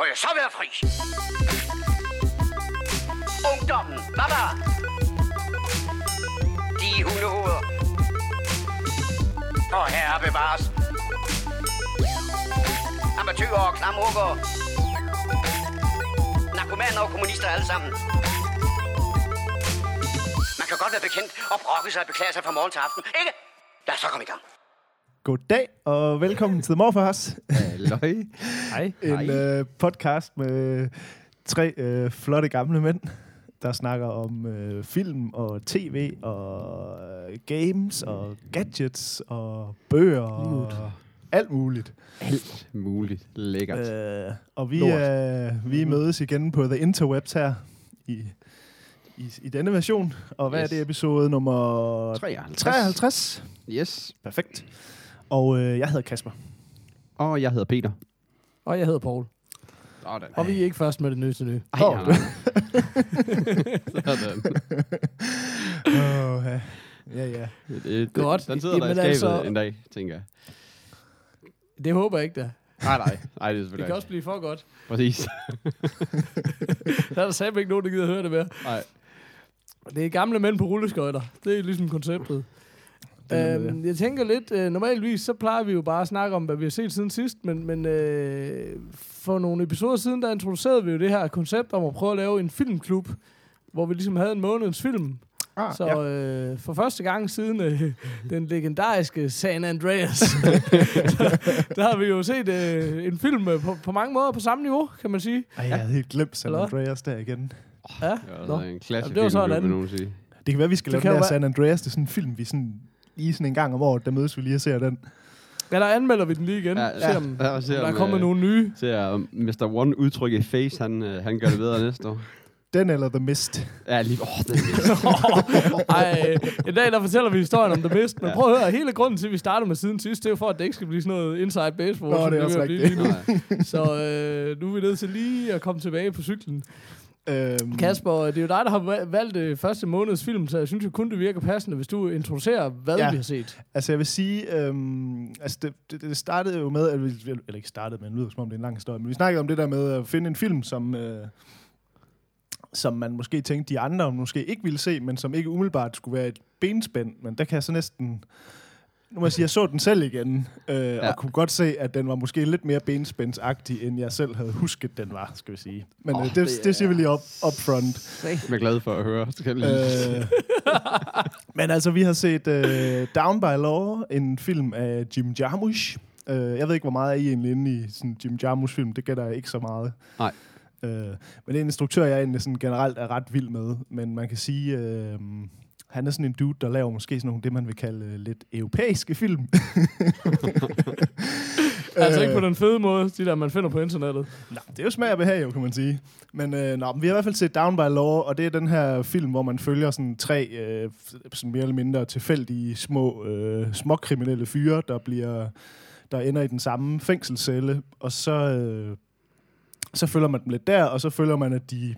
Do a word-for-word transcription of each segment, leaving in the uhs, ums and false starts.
må jeg så være fri? Ungdommen, baba! De hundehoveder. Og herre bevares. Amatører og klamrukker. Narkomaner og kommunister alle sammen. Man kan godt være bekendt og brokke sig og beklage sig fra morgen til aften, ikke? Lad os så komme i gang. God dag og velkommen til The Morfars. Halløj. Hej. En øh, podcast med tre øh, flotte gamle mænd, der snakker om øh, film og tv og øh, games og gadgets og bøger og alt muligt. Alt muligt. Lækkert. Øh, og vi, øh, vi mødes igen på The Interwebs her i, i, i denne version. Og hvad yes. er det? Episode nummer treoghalvtreds. Yes. Perfekt. Og øh, jeg hedder Kasper. Og jeg hedder Peter. Og jeg hedder Paul. Sådan. Og vi er ikke først med det nye til nye. Ej, oh. Sådan. Åh, ja. Ja, ja. Det, det, godt. Den sidder der i skabet altså, en dag, tænker jeg. Det håber jeg ikke, da. Nej, nej. nej det, det kan også blive for godt. Præcis. Der er der sammen ikke nogen, der gider høre det mere. Nej. Det er gamle mænd på rulleskøjter. Det er ligesom konceptet. Øhm, jeg tænker lidt, øh, normalvis så plejer vi jo bare at snakke om, hvad vi har set siden sidst, men, men øh, for nogle episoder siden, der introducerede vi jo det her koncept om at prøve at lave en filmklub, hvor vi ligesom havde en månedens film. Ah, så ja. øh, for første gang siden øh, den legendariske San Andreas, der, der har vi jo set øh, en film øh, på, på mange måder på samme niveau, kan man sige. Ej, jeg havde helt glemt San Andreas der igen. Ja, det var en klassefilm, film, vil man nogen sige. Det kan være, vi skal det lave den der San Andreas. Det er sådan en film, vi sådan, lige sådan en gang om året, der mødes vi lige og ser den. Ja, der anmelder vi den lige igen. Ja, ja. Se, om, ja, se, om, der kommer øh, nogle nye. Se om mister One udtryk i face, han, øh, han gør det bedre næste år. Den eller The Mist. Ja, lige... Åh, oh, The Mist. Ej, en dag der fortæller vi historien om The Mist, men ja. prøv at høre, hele grunden til, at vi starter med siden sidst, det er jo for, at det ikke skal blive sådan noget inside baseball. Nå, det er også rigtigt. Så øh, nu er vi nødt til lige at komme tilbage på cyklen. Øhm. Kasper, det er jo dig, der har valgt øh, første måneds film, så jeg synes jo kun, det virker passende, hvis du introducerer, hvad ja. vi har set. Altså jeg vil sige, øhm, altså det, det, det startede jo med, eller, eller ikke startede med, nu lyder som om det er en lang historie, men vi snakkede om det der med at finde en film, som, øh, som man måske tænkte, de andre måske ikke ville se, men som ikke umiddelbart skulle være et benspænd, men der kan jeg så næsten... Nu må jeg sige, jeg så den selv igen, øh, ja. og kunne godt se, at den var måske lidt mere benspændsagtig, end jeg selv havde husket, den var, skal vi sige. Men oh, øh, det, det, det siger vi lige op, up front. Jeg er glad for at høre. Øh, men altså, vi har set øh, Down by Law, en film af Jim Jarmusch. Øh, jeg ved ikke, hvor meget er I egentlig inde i sådan Jim Jarmusch-film. Det gætter jeg ikke så meget. Nej. Øh, men det er en instruktør, jeg egentlig sådan generelt er ret vild med. Men man kan sige... Øh, Han er sådan en dude, der laver måske sådan nogle, det man vil kalde lidt europæiske film. Altså ikke på den fede måde, de der, man finder på internettet. Nej, det er jo smag og behag, jo, kan man sige. Men øh, nå, vi har i hvert fald set Down by Law, og det er den her film, hvor man følger sådan tre øh, sådan mere eller mindre tilfældige små øh, småkriminelle fyre, der bliver der ender i den samme fængselscelle, og så, øh, så følger man dem lidt der, og så følger man, at de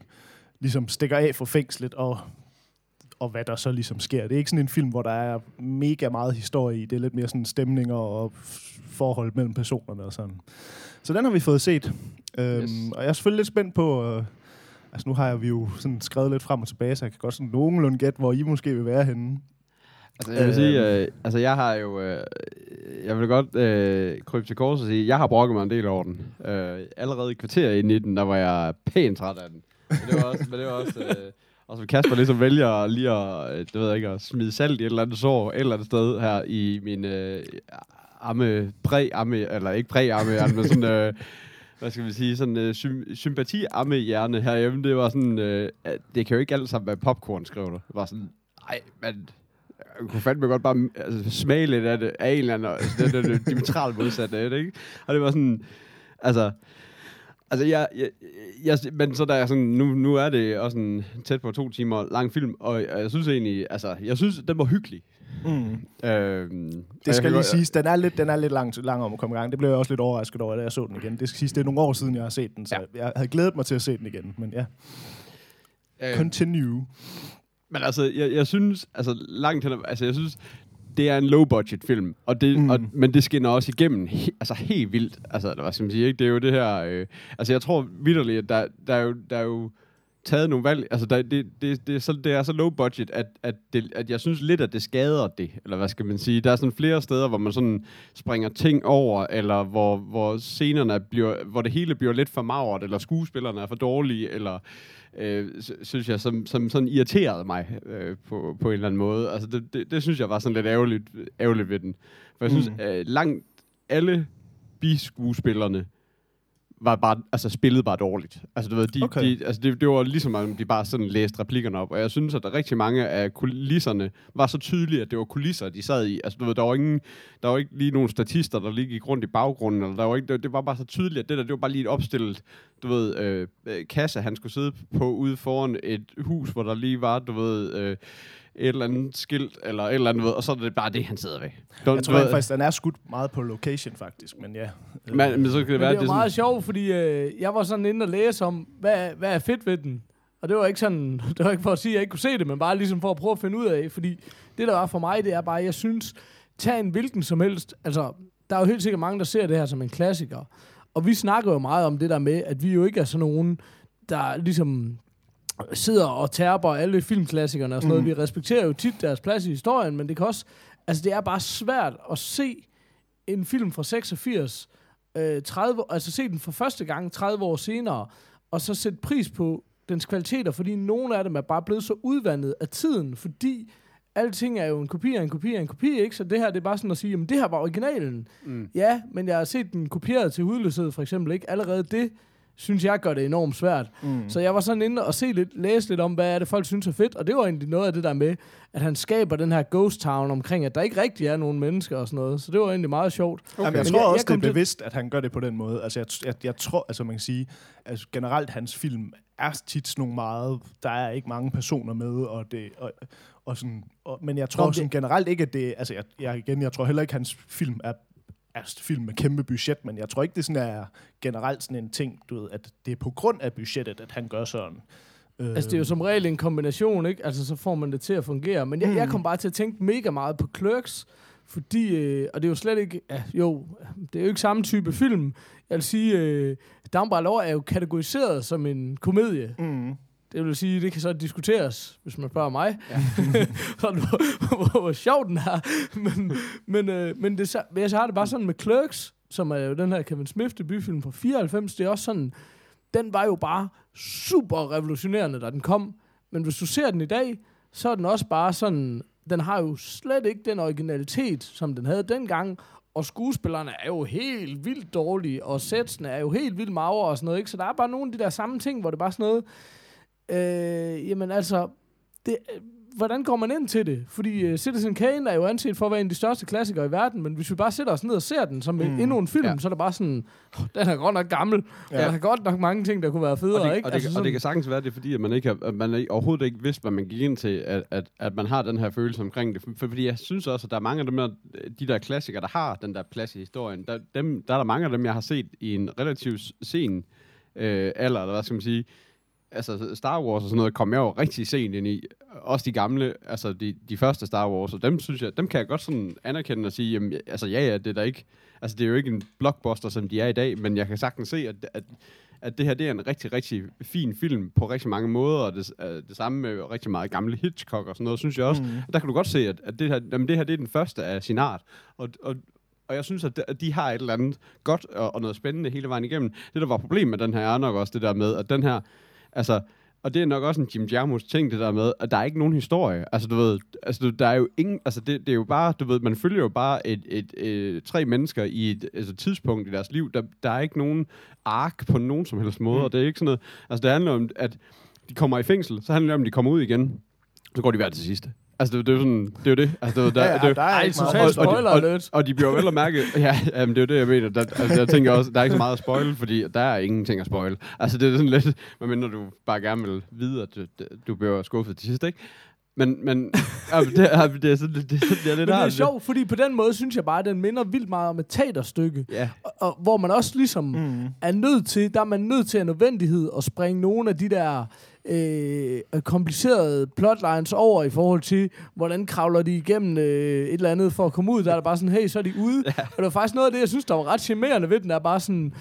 ligesom stikker af fra fængslet og... og hvad der så ligesom sker. Det er ikke sådan en film, hvor der er mega meget historie i. Det er lidt mere sådan stemninger og forhold mellem personerne og sådan. Så den har vi fået set. Øhm, yes. Og jeg er selvfølgelig lidt spændt på... Øh, altså nu har jeg, vi jo sådan skrevet lidt frem og tilbage, så jeg kan godt sådan nogenlunde gætte, hvor I måske vil være henne. Altså jeg vil øh, sige... Øh, altså jeg har jo... Øh, jeg vil godt øh, krybe til kors og sige, jeg har brokket mig en del over den. Øh, allerede i kvarter ind i den, der var jeg pænt træt af den. Men det var også... Men det var også øh, og så Kasper ligesom vælger lige at, det ved jeg ikke, at smide salt i et eller andet sår, et eller andet sted her i min øh, amme, præ-amme, eller ikke præ-amme, men sådan, øh, hvad skal vi sige, sådan øh, sym- sympati-amme-hjerne herhjemme. Det var sådan, øh, det kan jo ikke alt sammen være popcorn, skrev der. Det var sådan, nej, man kunne fandme godt bare altså, smage lidt af det, af en eller anden, altså, det, det, det, det diametralt modsat af det, ikke? Og det var sådan, altså... Altså, jeg, jeg, jeg, men så der er sådan, nu, nu er det også en tæt på to timer lang film, og jeg, jeg synes egentlig, altså, jeg synes, den var hyggelig. Mm. Øhm, det skal lige siges, den er lidt, den er lidt lang, lang om at komme i gang. Det blev jeg også lidt overrasket over, da jeg så den igen. Det skal siges, det er nogle år siden, jeg har set den, så ja. jeg havde glædet mig til at se den igen, men ja. Øhm, Continue. Men altså, jeg, jeg synes, altså, langt hen, altså, jeg synes... det er en low-budget film, og det, mm. og, men det skinner også igennem, he, altså helt vildt. Altså, hvad skal man sige, ikke? Det er jo det her... Øh, altså, jeg tror vitterligt, at der, der, er jo, der er jo taget nogle valg... Altså, der, det, det, det, er så, det er så low-budget, at, at, det, at jeg synes lidt, at det skader det, eller hvad skal man sige. Der er sådan flere steder, hvor man sådan springer ting over, eller hvor, hvor scenerne bliver... Hvor det hele bliver lidt for magert, eller skuespillerne er for dårlige, eller... Øh, synes jeg, som, som sådan irriterede mig øh, på, på en eller anden måde. Altså, det, det, det synes jeg var sådan lidt ærgerligt, ærgerligt ved den. For jeg synes, mm. øh, langt alle biskuespillerne var bare, altså spillede bare dårligt. Altså, du ved, de, okay. de, altså det, det var ligesom, at de bare sådan læste replikkerne op. Og jeg synes, at der rigtig mange af kulisserne var så tydelige, at det var kulisser, de sad i. Altså, du ved, der var ingen, der var ikke lige nogen statister, der lige gik rundt i baggrunden, eller der var ikke, det, det var bare så tydeligt, at det der, det var bare lige et opstillet, du ved, øh, kasse, han skulle sidde på ude foran et hus, hvor der lige var, du ved... Øh, et eller andet skilt, eller et eller andet, og så er det bare det, han sidder ved. Don't jeg tror ved. faktisk, den er skudt meget på location, faktisk, men ja. Men, men så kan det men være, det er det meget sådan... sjovt, fordi øh, jeg var sådan inde og læse om, hvad, hvad er fedt ved den? Og det var ikke sådan, det var ikke for at sige, at jeg ikke kunne se det, men bare ligesom for at prøve at finde ud af, fordi det, der var for mig, det er bare, jeg synes, tag en hvilken som helst, altså, der er jo helt sikkert mange, der ser det her som en klassiker, og vi snakker jo meget om det der med, at vi jo ikke er sådan nogen, der ligesom... sidder og tærper alle filmklassikerne og sådan noget. Mm. Vi respekterer jo tit deres plads i historien, men det kan også... Altså, det er bare svært at se en film fra seksogfirs, øh, tredive, altså se den for første gang tredive år senere, og så sætte pris på dens kvaliteter, fordi nogle af dem er bare blevet så udvandet af tiden, fordi alting er jo en kopi af en kopi af en kopi, ikke? Så det her, det er bare sådan at sige, jamen det her var originalen. Mm. Ja, men jeg har set den kopieret til hudløshed, for eksempel, ikke? Allerede det... synes jeg gør det enormt svært. Mm. Så jeg var sådan inde og se lidt, læse lidt om, hvad er det, folk synes er fedt, og det var egentlig noget af det der med, at han skaber den her ghost town omkring, at der ikke rigtig er nogen mennesker og sådan noget. Så det var egentlig meget sjovt. Okay. Jamen, jeg tror jeg, også, jeg det er bevidst, at han gør det på den måde. Altså, jeg, jeg, jeg tror, altså man kan sige, altså generelt hans film er tit sådan nogle meget, der er ikke mange personer med, og det... Og, og sådan, og, men jeg tror Nå, sådan, det, generelt ikke, at det... Altså, jeg, jeg, igen, jeg tror heller ikke, hans film er... film med kæmpe budget, men jeg tror ikke, det sådan er generelt sådan en ting, du ved, at det er på grund af budgettet, at han gør sådan. Øh. Altså, det er jo som regel en kombination, ikke? Altså, så får man det til at fungere. Men jeg, mm. jeg kom bare til at tænke mega meget på Clerks, fordi, øh, og det er jo slet ikke, ja, jo, det er jo ikke samme type film. Jeg vil sige, øh, Down by Law er jo kategoriseret som en komedie. Mm. Det vil sige, det kan så diskuteres, hvis man spørger mig. Ja. Sådan, hvor, hvor, hvor sjov den er. Men, men, øh, men det, jeg har det bare sådan med Clerks, som er jo den her Kevin Smith debutfilm fra fireoghalvfems. Det er også sådan, den var jo bare super revolutionerende, da den kom. Men hvis du ser den i dag, så er den også bare sådan, den har jo slet ikke den originalitet, som den havde dengang. Og skuespillerne er jo helt vildt dårlige, og sætsene er jo helt vildt magre og sådan noget. Ikke? Så der er bare nogle af de der samme ting, hvor det bare sådan noget... Øh, jamen altså, det, hvordan går man ind til det? Fordi uh, Citizen Kane er jo anset for at være en af de største klassikere i verden, men hvis vi bare sætter os ned og ser den som mm. endnu en film, ja. Så er det bare sådan, oh, den er godt nok gammel, ja. Der er godt nok mange ting, der kunne være federe. Og det, ikke? Og det, altså, og sådan, og det kan sagtens være, det er fordi, at man, ikke har, at man overhovedet ikke vidste, hvad man gik ind til, at, at, at man har den her følelse omkring det. For, fordi jeg synes også, at der er mange af dem der, de der klassikere, der har den der plads i historien. Der, dem, der er der mange af dem, jeg har set i en relativt sen øh, alder, eller hvad skal man sige, altså Star Wars og sådan noget, kom jeg jo rigtig sent ind i. Også de gamle, altså de, de første Star Wars, og dem synes jeg, dem kan jeg godt sådan anerkende og sige, jamen, altså ja, ja, det er der ikke, altså det er jo ikke en blockbuster, som de er i dag, men jeg kan sagtens se, at, at, at det her, det er en rigtig, rigtig fin film på rigtig mange måder, og det, det samme med rigtig meget gamle Hitchcock og sådan noget, synes jeg også. Mm. Og der kan du godt se, at, at det her, jamen, det her, det er den første af sin art, og, og Og jeg synes, at de har et eller andet godt og, og noget spændende hele vejen igennem. Det, der var problemet med den her, er nok også det der med, at den her, altså, og det er nok også en Jim Jarmusch ting, det der med, at der er ikke nogen historie. Altså, du ved, altså, der er jo ingen, altså, det, det er jo bare, du ved, man følger jo bare et, et, et tre mennesker i et altså, tidspunkt i deres liv. Der, der er ikke nogen ark på nogen som helst måde, mm. og det er ikke sådan noget, altså, det handler om, at de kommer i fængsel, så handler det om, at de kommer ud igen, så går de hver til sidste. Altså, det, det er jo sådan, det er jo det. Altså, det, der, ja, ja, det, der er ikke meget spoiler og, og, og, og de bliver jo vel at mærke, ja, jamen, det er jo det, jeg mener. Der, altså, jeg tænker også, der er ikke så meget at spoil, fordi der er ingenting at spoil. Altså, det er sådan lidt, medmindre du bare gerne vil vide, at du, du bliver skuffet til sidst, ikke? Men, men altså, det, altså, det er sådan, det, det, det er lidt men det er sjovt, fordi på den måde, synes jeg bare, at den minder vildt meget om et teaterstykke. Yeah. Og, og, hvor man også ligesom mm. er nødt til, der er man nødt til af nødvendighed at springe nogle af de der øh, komplicerede plotlines over i forhold til, hvordan kravler de igennem øh, et eller andet for at komme ud. Der er der bare sådan, hey, så er de ude. Ja. Og det var faktisk noget af det, jeg synes, der var ret charmerende ved den. Der er bare sådan,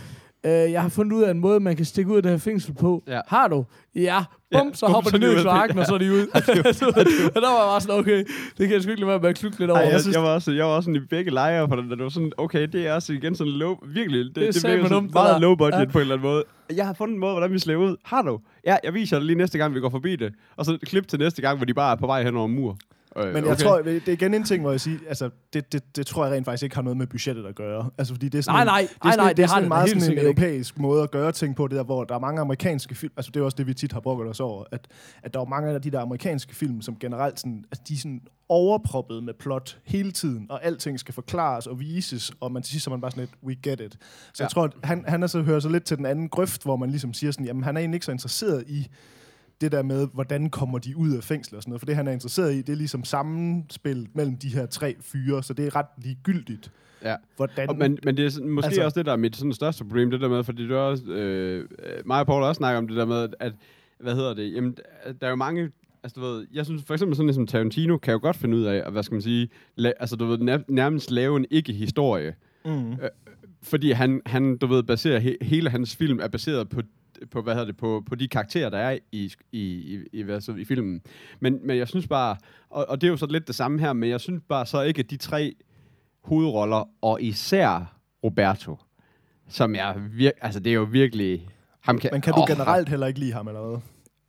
øh, jeg har fundet ud af en måde, man kan stikke ud af det her fængsel på. Ja. Har du? Ja. Bum, ja, så hopper de ned i kloakken, og så er de ude. Og der var jeg bare sådan, okay, det kan jeg sgu ikke lade være med at klukke lidt over. Ej, jeg, jeg, var også, jeg var også sådan i begge lejre for den, det var sådan, okay, det er også igen sådan low, virkelig, det, det, det bliver sådan meget low budget, ja, på en eller anden måde. Jeg har fundet en måde, hvordan vi slæver ud. Har du? Ja, jeg viser dig lige næste gang, vi går forbi det. Og så klip til næste gang, hvor de bare er på vej hen over en mur. Men jeg okay. tror, det er igen en ting, hvor jeg siger, altså, det, det, det tror jeg rent faktisk ikke har noget med budgettet at gøre. Altså, fordi det er sådan, nej, nej, en, det er sådan, nej, nej, det, det er sådan det meget sådan en europæisk ikke. måde at gøre ting på, det der, hvor der er mange amerikanske film, altså det er også det, vi tit har brugt os over, at, at der er mange af de der amerikanske film, som generelt sådan, altså, de er sådan overproppet med plot hele tiden, og alting skal forklares og vises, og man til sidst er man bare sådan lidt, we get it. Så ja. jeg tror, at han, han altså hører så lidt til den anden grøft, hvor man ligesom siger sådan, jamen han er egentlig ikke så interesseret i det der med, hvordan kommer de ud af fængsel og sådan noget. For det, han er interesseret i, det er ligesom sammenspil mellem de her tre fyre, så det er ret ligegyldigt. Ja, hvordan... men, men det er sådan, måske altså... også det, der er mit sådan, største problem, det der med, fordi det er også, øh, mig og Paul også snakker om det der med, at, hvad hedder det, jamen, der er jo mange, altså du ved, jeg synes for eksempel sådan ligesom Tarantino kan jo godt finde ud af, at, hvad skal man sige, la- altså du ved, nærmest lave en ikke-historie. Mm. Øh, fordi han, han, du ved, baserer, he- hele hans film er baseret på på hvad hedder det på på de karakterer der er i i i i, hvad så, i filmen. Men men jeg synes bare og, og det er jo så lidt det samme her, men jeg synes bare så ikke at de tre hovedroller og især Roberto, som jeg vir- altså det er jo virkelig ham kan. Men kan du oh, generelt heller ikke lide ham eller hvad?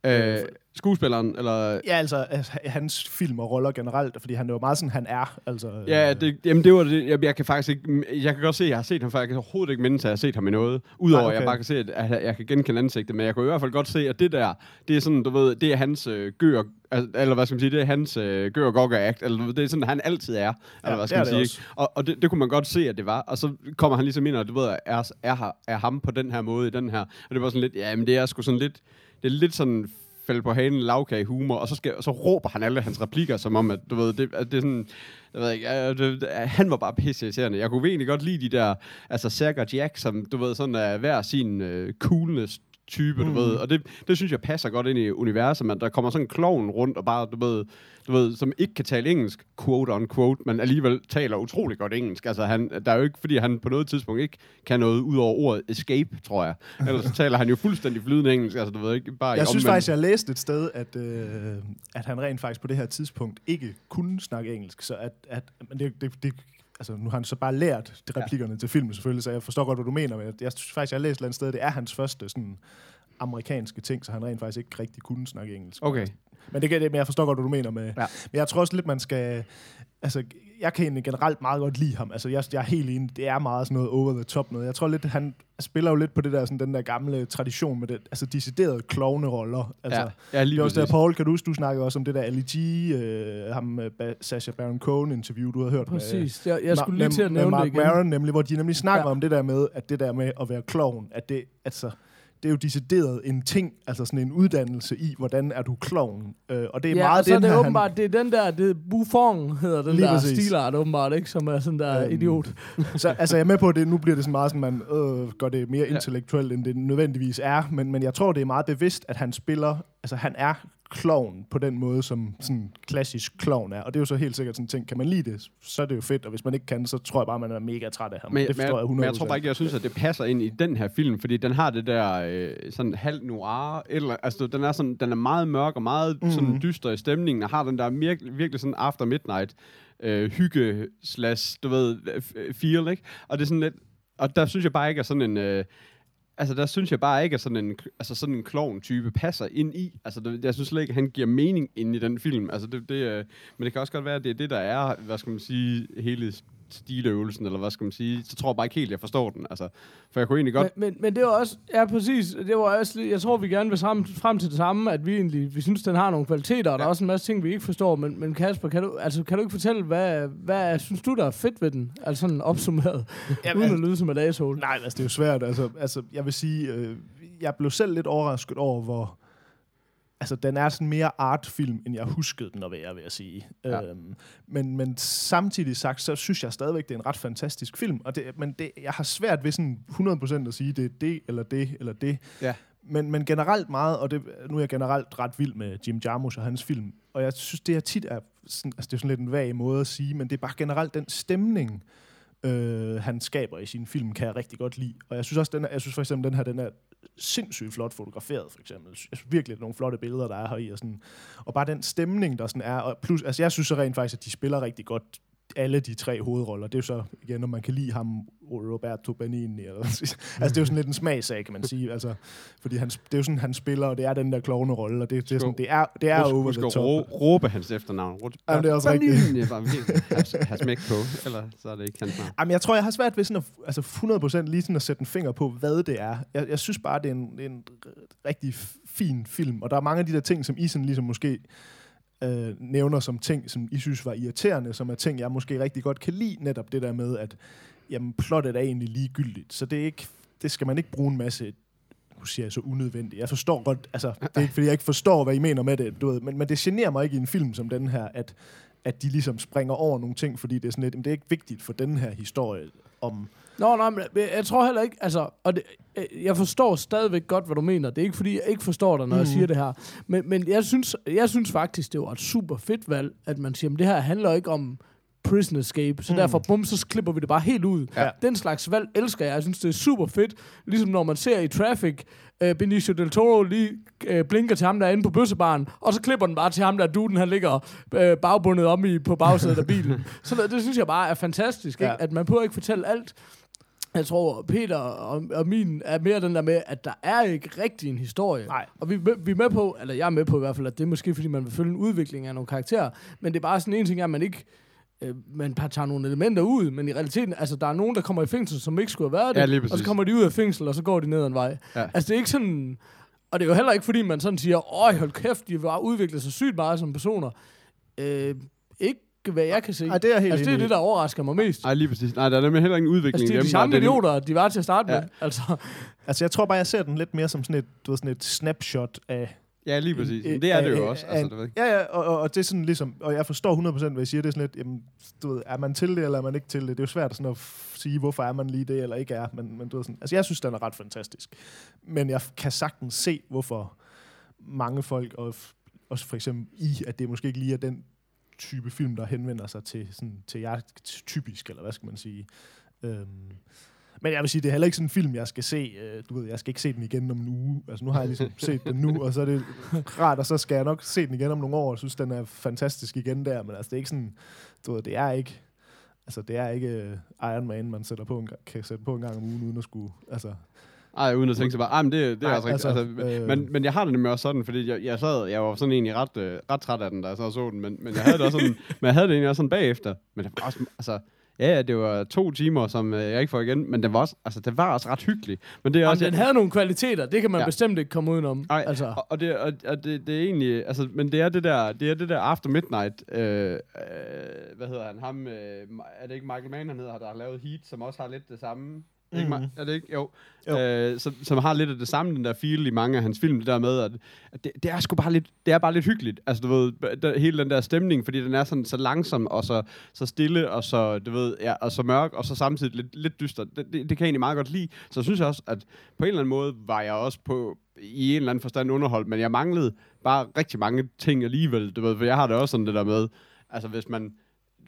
Øh, skuespilleren eller ja altså, altså hans film og roller generelt, fordi han er jo meget sådan han er altså ja det, jamen det var det jeg, jeg kan faktisk ikke jeg kan godt se jeg har set ham faktisk overhovedet ikke mindst at jeg har set ham i noget udover okay. jeg bare kan se at, at jeg kan genkende ansigtet, men jeg kan i hvert fald godt se at det der det er sådan du ved det er hans øh, gør altså, eller hvad skal man sige det er hans øh, gør gogger act eller det er sådan han altid er eller ja, hvad skal man sige også. og, og det, det kunne man godt se at det var, og så kommer han ligesom ind og du ved er er, er ham på den her måde i den her, og det var sådan lidt ja men det er sgu sådan lidt det er lidt sådan falde på hanen, lavkage humor, og så, skal, og så råber han alle hans replikker, som om, at du ved, det, at det er sådan, jeg ved ikke, at det, at han var bare pisseirriterende. Jeg kunne egentlig godt lide de der, altså Zack og Jack, som du ved, sådan er hver sin uh, coolness type, mm. du ved, og det, det synes jeg passer godt ind i universet, men der kommer sådan en klovn rundt, og bare, du ved, du ved, som ikke kan tale engelsk, quote on quote, men alligevel taler utrolig godt engelsk, altså han, der er jo ikke, fordi han på noget tidspunkt ikke kan noget ud over ordet escape, tror jeg, ellers så taler han jo fuldstændig flydende engelsk, altså du ved ikke, bare Jeg synes omvendt. faktisk, jeg læste et sted, at, øh, at han rent faktisk på det her tidspunkt ikke kunne snakke engelsk, så at, at men det, det, det altså, nu har han så bare lært de replikkerne ja. til filmen selvfølgelig, så jeg forstår godt, hvad du mener, men jeg, jeg synes faktisk, jeg har læst et eller andet sted, det er hans første sådan amerikanske ting, så han rent faktisk ikke rigtig kunne snakke engelsk. Okay. Men det kan det, men jeg forstår godt, hvad du mener med. Ja. Men jeg tror også lidt, man skal... Altså, jeg kan egentlig generelt meget godt lide ham. Altså, jeg, jeg er helt enig. Det er meget sådan noget over the top noget. Jeg tror lidt, han spiller jo lidt på det der, sådan den der gamle tradition med det, altså deciderede klovneroller. Altså, ja, ja, lige det er også der, Paul, kan du huske, du snakkede også om det der Ali G, øh, ham med ba- Sacha Baron Cohen interview, du havde hørt Præcis. med. Præcis. Jeg, jeg skulle ma- lige til at nævne Mark det igen. Mark Maron, nemlig, hvor de nemlig snakker ja. om det der med, at det der med at være klovn, at det, altså... Det er jo decideret en ting, altså sådan en uddannelse i, hvordan er du klovn. Øh, og det er ja, meget den her... Ja, så det er åbenbart, han... det er den der, det Buffon hedder den lige der stilart åbenbart, ikke? Som er sådan der um, idiot. Så altså, jeg er med på det, nu bliver det sådan meget sådan, man øh, gør det mere ja. intellektuelt, end det nødvendigvis er, men, men jeg tror, det er meget bevidst, at han spiller, altså han er klovn på den måde, som sådan klassisk klovn er. Og det er jo så helt sikkert sådan en ting, kan man lide det, så er det jo fedt, og hvis man ikke kan, så tror jeg bare, man er mega træt af ham. Men, det forstår jeg hundrede procent. Men jeg tror bare ikke, jeg synes, at det passer ind i den her film, fordi den har det der øh, sådan halv noir, eller, altså den er, sådan, den er meget mørk og meget mm-hmm. sådan dyster i stemningen, og har den der virkelig, virkelig sådan after midnight øh, hygge slash, du ved, feel, ikke? Og det er sådan lidt, og der synes jeg bare ikke, at sådan en... Øh, Altså, der synes jeg bare ikke, at sådan en, altså sådan en klovn-type passer ind i. Altså, det, jeg synes slet ikke, at han giver mening ind i den film. Altså, det, det, øh, men det kan også godt være, at det er det, der er, hvad skal man sige, hele stiløvelsen, eller hvad skal man sige. Så tror jeg bare ikke helt, jeg forstår den. Altså, for jeg kunne egentlig godt... Men, men, men det var også... Ja, præcis. Det var også, jeg tror, vi gerne vil sammen, frem til det samme, at vi egentlig... Vi synes, den har nogle kvaliteter, og ja. der er også en masse ting, vi ikke forstår. Men, men Kasper, kan du, altså, kan du ikke fortælle, hvad, hvad synes du, der er fedt ved den? Altså sådan opsummeret, Jamen, uden at lyde som et asshole. Nej, altså, det er jo svært. Altså, altså jeg vil sige... Øh, jeg blev selv lidt overrasket over, hvor... Altså, den er sådan mere artfilm, end jeg huskede den at være, vil jeg sige. Ja. Øhm, men, men samtidig sagt, så synes jeg stadigvæk, det er en ret fantastisk film. Og det, men det, jeg har svært ved sådan hundrede procent at sige, det er det, eller det, eller det. Ja. Men, men generelt meget, og det, nu er jeg generelt ret vild med Jim Jarmusch og hans film, og jeg synes, det her tit er sådan, altså det er sådan lidt en vag måde at sige, men det er bare generelt den stemning, øh, han skaber i sin film, kan jeg rigtig godt lide. Og jeg synes også, den er, jeg synes for eksempel, den her, den er sindssygt flot fotograferet, for eksempel. Jeg synes virkelig, det er nogle flotte billeder, der er her i, og, sådan, og bare den stemning, der sådan er, og plus, altså jeg synes så rent faktisk, at de spiller rigtig godt, alle de tre hovedroller. Det er jo så, igen, når man kan lide ham, Roberto Benigni. Eller, altså, det er jo sådan lidt en smagsag, kan man sige. Altså, fordi han, det er jo sådan, han spiller, og det er den der klovne rolle, og det, det er sådan, det er, det er over the top. Du skal jo råbe hans efternavn. Jamen, det er også rigtigt. Jeg bare vil have smæk på, eller så er det ikke hans navn. Jamen, jeg tror, jeg har svært ved sådan at, altså hundrede procent lige sådan at sætte en finger på, hvad det er. Jeg, jeg synes bare, det er en, det er en rigtig fin film, og der er mange af de der ting, som I sådan ligesom måske... Øh, nævner som ting, som I synes var irriterende, som er ting, jeg måske rigtig godt kan lide, netop det der med, at jamen, plottet er egentlig ligegyldigt, så det er ikke, det skal man ikke bruge en masse, nu siger jeg så unødvendigt, jeg forstår godt, altså, det er ikke, fordi jeg ikke forstår, hvad I mener med det, du ved, men, men det generer mig ikke i en film som den her, at, at de ligesom springer over nogle ting, fordi det er sådan lidt, jamen, det er ikke vigtigt for den her historie om... Nå, nej, men jeg tror heller ikke, altså, og det, jeg forstår stadigvæk godt, hvad du mener. Det er ikke, fordi jeg ikke forstår dig, når mm. jeg siger det her. Men, men jeg, synes, jeg synes faktisk, det var et super fedt valg, at man siger, at det her handler ikke om prison escape, så mm. derfor, bum, så klipper vi det bare helt ud. Ja. Den slags valg elsker jeg. Jeg synes, det er super fedt. Ligesom når man ser i Traffic, øh, Benicio Del Toro lige øh, blinker til ham, der er inde på bøssebaren, og så klipper den bare til ham, der duden, han ligger øh, bagbundet om i på bagsædet af bilen. Så det synes jeg bare er fantastisk, ikke? Ja. At man prøver ikke fortælle alt. Jeg tror, Peter og, og min er mere den der med, at der er ikke rigtig en historie. Nej. Og vi, vi er med på, eller jeg er med på i hvert fald, at det er måske, fordi man vil følge en udvikling af nogle karakterer. Men det er bare sådan en ting, at man ikke... Øh, man tager nogle elementer ud, men i realiteten, altså, der er nogen, der kommer i fængsel, som ikke skulle have været det. Ja, og så kommer de ud af fængsel, og så går de ned ad en vej. Ja. Altså, det er ikke sådan... Og det er jo heller ikke, fordi man sådan siger, åh, hold kæft, de har udviklet sig sygt meget som personer. Øh, ikke... hvad jeg kan se. Ej, det er helt altså, det er det, der overrasker mig mest. Nej, lige præcis. Nej, der er nemlig heller ingen udvikling. Altså, det er de samme idioter, de var til at starte ja. med. Altså. altså, jeg tror bare, jeg ser den lidt mere som sådan et, du ved, sådan et snapshot af... Ja, lige præcis. En, det er det jo også. En, altså, det ja, ja, og, og, og det er sådan ligesom... Og jeg forstår hundrede procent, hvad I siger. Det er sådan lidt, jamen, du ved, er man til det, eller er man ikke til det? Det er jo svært sådan at f- sige, hvorfor er man lige det, eller ikke er. Men, men du ved sådan... Altså, jeg synes, den er ret fantastisk. Men jeg kan sagtens se, hvorfor mange folk, og f- også for eksempel I, at det måske ikke lige er den type film, der henvender sig til, sådan, til jer typisk, eller hvad skal man sige. Øhm. Men jeg vil sige, det er heller ikke sådan en film, jeg skal se. Øh, du ved, jeg skal ikke se den igen om en uge. Altså, nu har jeg ligesom set den nu, og så er det rart, og så skal jeg nok se den igen om nogle år, og synes, den er fantastisk igen der. Men altså, det er ikke sådan, du ved, det er ikke, altså, det er ikke Iron Man, man sætter på en, kan sætte på en gang om ugen, uden at skulle, altså... Ej, uden at tænke sig bare, ah, men det, det er Ej, også altså, rigtigt. Altså, øh... men, men jeg har det nemlig også sådan, fordi jeg, jeg sad, jeg var sådan egentlig ret, øh, ret træt af den, da jeg så, så den, men, men, jeg havde det også sådan, men jeg havde det egentlig også sådan bagefter. Men det var også, altså, ja, ja, det var to timer, som øh, jeg ikke får igen, men det var også, altså, det var også ret hyggeligt. Men det er også, Jamen, den jeg... havde nogle kvaliteter, det kan man ja. bestemt ikke komme udenom. Ej, altså. og, og, det, og, og det, det er egentlig, altså, men det er det der, det er det der After Midnight, øh, øh, hvad hedder han, ham, øh, er det ikke Michael Mann, han hedder, der har lavet Heat, som også har lidt det samme. Mm. Ikke ma- er det ikke? Jo. jo. Øh, som, som har lidt af det samme, den der feel i mange af hans film, det der med, at, at det, det er sgu bare lidt, det er bare lidt hyggeligt. Altså, du ved, der, hele den der stemning, fordi den er sådan så langsom, og så, så stille, og så, du ved, ja, og så mørk, og så samtidig lidt, lidt dyster. Det, det, det kan jeg egentlig meget godt lide. Så synes jeg også, at på en eller anden måde var jeg også på, i en eller anden forstand underholdt, men jeg manglede bare rigtig mange ting alligevel, du ved, for jeg har det også sådan det der med, altså hvis man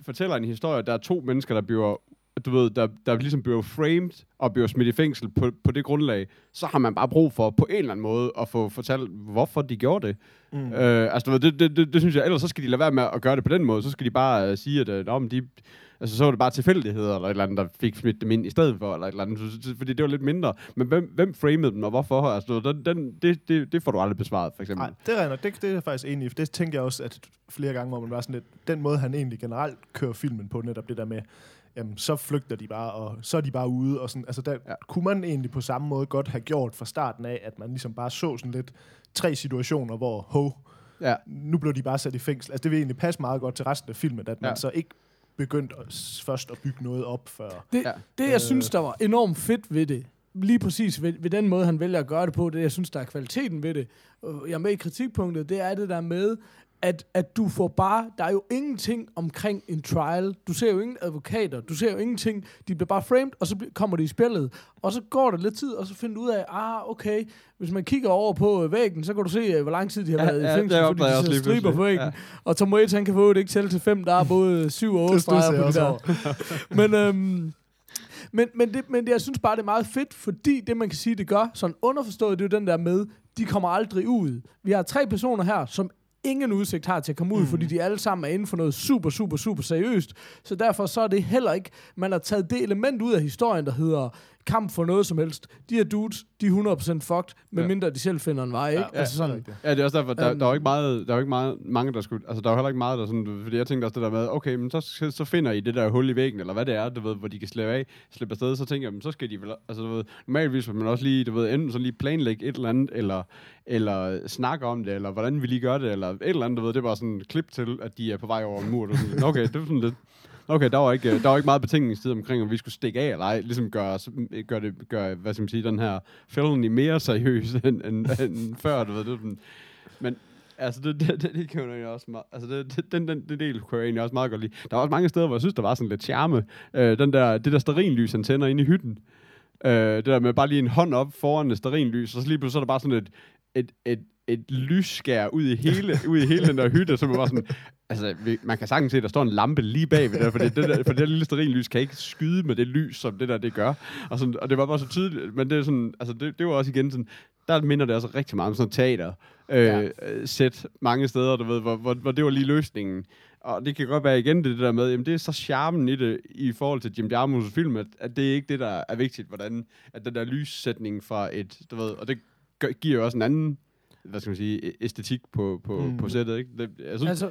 fortæller en historie, der er to mennesker, der bliver du ved, der, der ligesom bliver framed og bliver smidt i fængsel på, på det grundlag, så har man bare brug for, på en eller anden måde, at få fortalt, hvorfor de gjorde det. Mm. Øh, altså, du ved, det, det, det, det synes jeg, ellers så skal de lade være med at gøre det på den måde, så skal de bare uh, sige, at øh, nå, men de, altså, så var det bare tilfældigheder, eller et eller andet, der fik smidt dem ind i stedet for, eller et eller andet, fordi det var lidt mindre. Men hvem, hvem framede dem, og hvorfor? Altså, den, den, det, det, det får du aldrig besvaret, for eksempel. Nej, det regner, det, det er jeg faktisk enig i, for det tænker jeg også, at flere gange, hvor man var sådan lidt, den måde, han egentlig generelt kører filmen på, netop det der med, jamen, så flygter de bare, og så er de bare ude. Og sådan, altså, der ja. kunne man egentlig på samme måde godt have gjort fra starten af, at man ligesom bare så sådan lidt tre situationer, hvor ho, ja. nu blev de bare sat i fængsel. Altså, det vil egentlig passe meget godt til resten af filmen, at ja. man så ikke begyndte at, først at bygge noget op før. Det, ja. det jeg øh, synes, der var enormt fedt ved det, lige præcis ved, ved den måde, han vælger at gøre det på, det jeg synes, der er kvaliteten ved det, jeg er med i kritikpunktet, det er det der med, at, at du får bare, der er jo ingenting omkring en trial, du ser jo ingen advokater, du ser jo ingenting, de bliver bare framed, og så kommer de i spillet, og så går der lidt tid, og så finder du ud af, ah, okay, hvis man kigger over på væggen, så kan du se, hvor lang tid de har været ja, i fængsel, ja, fordi de sidder striber på væggen, ja. Og Tom Waits, han kan få det ikke tælle til fem, der er både syv og otte streger på det der. Men, øhm, men, men, det, men det, jeg synes bare, det er meget fedt, fordi det, man kan sige, det gør, sådan underforstået, det er jo den der med, de kommer aldrig ud. Vi har tre personer her, som ingen udsigt har til at komme ud, mm. fordi de alle sammen er inde for noget super, super, super seriøst. Så derfor så er det heller ikke, man har taget det element ud af historien, der hedder kamp for noget som helst. De her dudes, de er hundrede procent fucked, medmindre ja. de selv finder en vej, ikke? Ja, altså sådan. Ja, det er også derfor, der, um, der er jo ikke meget, der er jo ikke meget, mange, der skulle, altså der er jo heller ikke meget, der sådan, fordi jeg tænkte også det der med, okay, men så, så finder I det der hul i væggen, eller hvad det er, du ved, hvor de kan slippe af, slippe afsted, så tænker jeg, men så skal de vel, altså du ved, normalvis vil man også lige, du ved, enten sådan lige planlægge et eller andet, eller, eller snakke om det, eller hvordan vi lige gør det, eller et eller andet, du ved, det var sådan et klip til, at de er på vej over en mur, sådan, okay, det er sådan lidt. Okay, der var ikke der var ikke meget betingelsestid omkring, om vi skulle stikke af eller ej. Ligesom gøre gør det gør hvad skal man sige den her felony mere seriøs end, end, end før, du ved det. Den. Men altså det det, det, det kan jeg jo også meget, altså det, det den den det del kunne jeg egentlig også meget godt lide. Der var også mange steder, hvor jeg synes der var sådan lidt charme. Øh, den der det der stearinlys han tænder inde i hytten. Øh, det der med bare lige en hånd op foran et stearinlys, og så lige pludselig så er der bare sådan et et et et lysskær ud i hele ud i hele den der hytte, som var sådan. Altså, man kan sagtens se, at der står en lampe lige bagved der, for det, det der, for det der lille stearinlys kan ikke skyde med det lys, som det der, det gør. Og, sådan, og det var bare så tydeligt, men det er sådan, altså det, det var også igen sådan, der minder det også rigtig meget om sådan teater, øh, ja. Sæt mange steder, du ved, hvor, hvor, hvor det var lige løsningen. Og det kan godt være igen det, det der med, jamen det er så charmen i det, i forhold til Jim Jarmusch's film, at, at det er ikke det, der er vigtigt, hvordan, at den der lyssætning fra et, du ved, og det gør, giver jo også en anden, hvad skal man sige, æstetik på, på, mm. på sættet, ikke? Det, jeg synes, altså,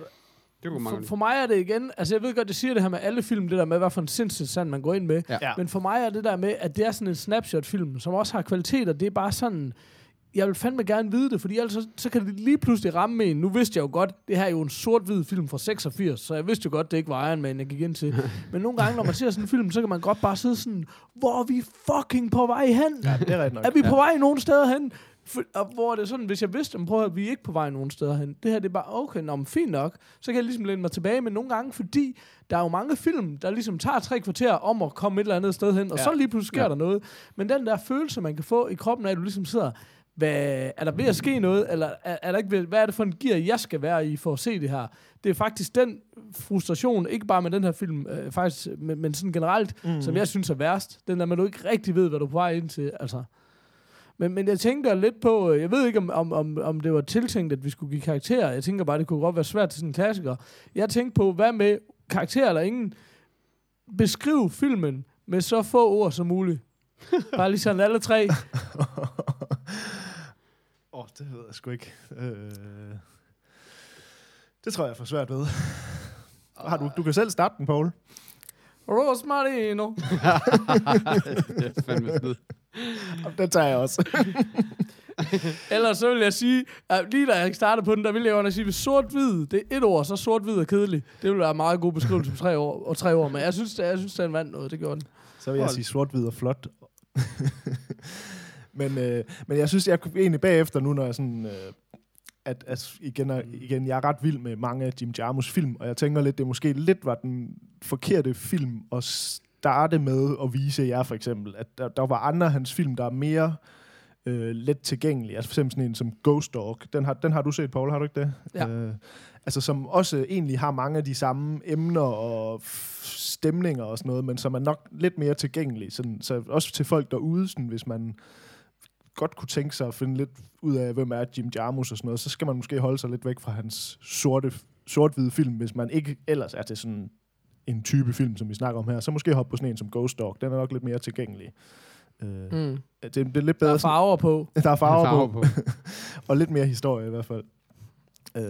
For, for mig er det igen, altså jeg ved godt, det siger det her med alle film, det der med, hvad for en sindstilstand man går ind med, ja. Men for mig er det der med, at det er sådan en snapshot-film, som også har kvaliteter, det er bare sådan, jeg vil fandme gerne vide det, fordi ellers så, så kan det lige pludselig ramme en. Nu vidste jeg jo godt, det her er jo en sort-hvid film fra seksogfirs, så jeg vidste jo godt, det ikke var Iron Man, jeg gik ind til. Men nogle gange, når man ser sådan en film, så kan man godt bare sidde sådan, hvor er vi fucking på vej hen? Ja, det er ret nok. Er vi på vej ja. nogen steder hen? For, og hvor det sådan, hvis jeg vidste, om prøv at vi er ikke på vej nogen steder hen. Det her, det er bare, okay, nå, men fint nok. Så kan jeg ligesom læne mig tilbage, men nogle gange, fordi der er jo mange film, der ligesom tager tre kvarter om at komme et eller andet sted hen, og ja. så lige pludselig sker ja. der noget. Men den der følelse, man kan få i kroppen af, at du ligesom sidder, hvad, er der ved at ske noget, eller er, er der ikke ved, hvad er det for en gear, jeg skal være i for at se det her? Det er faktisk den frustration, ikke bare med den her film, øh, faktisk, men, men sådan generelt, mm. som jeg synes er værst. Den der, man jo ikke rigtig ved, hvad du er på vej ind til, altså. Men, men jeg tænker lidt på, jeg ved ikke, om, om, om, om det var tiltænkt, at vi skulle give karakterer. Jeg tænker bare, det kunne godt være svært til sådan en klassiker. Jeg tænker på, hvad med karakterer eller ingen? Beskriv filmen med så få ord som muligt. Bare lige sådan alle tre. Åh, oh, det ved jeg sgu ikke. Øh, det tror jeg er for svært ved. Har du, du kan selv starte den, Poul. Rose Marino. Det er fandme smidt. Den tager jeg også. Ellers så vil jeg sige, lige da jeg startede på den, der ville jeg jo sige, hvis sort-hvid, det er et ord, så sort-hvid er kedeligt. Det ville være en meget god beskrivelse på tre år, og tre år, men jeg synes, det, jeg synes, den vandt noget, det gjorde den. Så vil jeg Hold. sige sort-hvid og flot. men, øh, men jeg synes, jeg egentlig bagefter nu, når jeg sådan... Øh, at, at igen, igen, jeg er ret vild med mange af Jim Jarmusch's film, og jeg tænker lidt, det måske lidt var den forkerte film at starte med at vise jer, for eksempel. At der, der var andre af hans film, der er mere øh, let tilgængelige. Altså for eksempel sådan en som Ghost Dog. Den har, den har du set, Poul, har du ikke det? Ja. Øh, altså som også egentlig har mange af de samme emner og stemninger og sådan noget, men som er nok lidt mere tilgængelige. Sådan, så også til folk derude, sådan, hvis man... godt kunne tænke sig at finde lidt ud af, hvem er Jim Jarmusch og sådan noget, så skal man måske holde sig lidt væk fra hans sorte, sort-hvide film, hvis man ikke ellers er til sådan en type film, som vi snakker om her. Så måske hoppe på sådan en som Ghost Dog. Den er nok lidt mere tilgængelig. Mm. Det, det er lidt bedre, der er farver på. Der er farver, der er farver på. på. Og lidt mere historie i hvert fald. Øhm.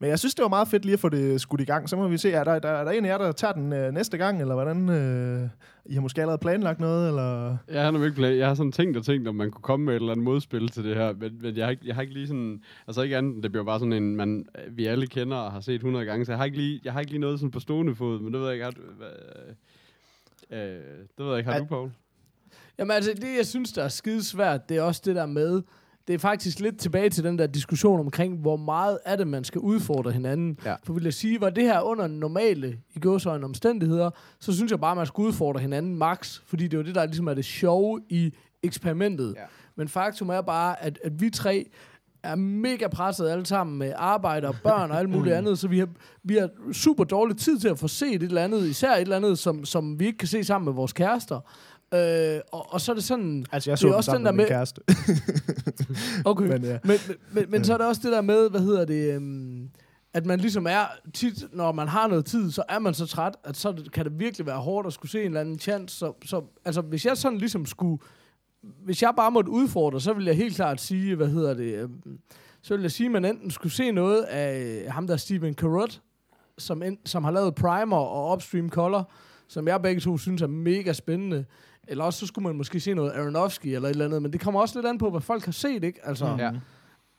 Men jeg synes, det var meget fedt lige at få det skudt i gang. Så må vi se, er der, der, er der en af jer, der tager den øh, næste gang, eller hvordan? Øh, I har måske allerede planlagt noget, eller? Jeg har ikke planlagt. Jeg har sådan tænkt og tænkt, om man kunne komme med et eller andet modspil til det her, men, men jeg, har ikke, jeg har ikke lige sådan, altså ikke andet, det bliver bare sådan en, man, vi alle kender og har set hundrede gange, så jeg har ikke lige, jeg har ikke lige noget sådan på stående fod, men det ved jeg ikke, har, øh, øh, det ved jeg ikke, har Al- du, Poul? Jamen altså, det jeg synes, der er skidesvært, det er også det der med, det er faktisk lidt tilbage til den der diskussion omkring, hvor meget er det, man skal udfordre hinanden. Ja. For vil jeg sige, var det her under normale, i gåseøjne omstændigheder, så synes jeg bare, man skal udfordre hinanden max, fordi det er jo det, der ligesom er det sjove i eksperimentet. Ja. Men faktum er bare, at, at vi tre er mega presset alle sammen med arbejde og børn og alt muligt andet, så vi har, vi har super dårlig tid til at få set et eller andet, især et eller andet, som, som vi ikke kan se sammen med vores kærester. Øh, og, og så er det sådan... Altså, jeg så det også sammen den der med kæreste. Okay, men, ja. men, men, men så er det også det der med, hvad hedder det... Um, at man ligesom er tit, når man har noget tid, så er man så træt, at så kan det virkelig være hårdt at skulle se en eller anden chance. Så, så, altså, hvis jeg sådan ligesom skulle... Hvis jeg bare måtte udfordre, så ville jeg helt klart sige, hvad hedder det... Um, så ville jeg sige, at man enten skulle se noget af ham der Steven Carruth, som, en, som har lavet Primer og Upstream Color, som jeg begge to synes er mega spændende. Eller også så skulle man måske se noget Aronofsky eller et eller andet, men det kommer også lidt an på, hvad folk har set, ikke? Altså,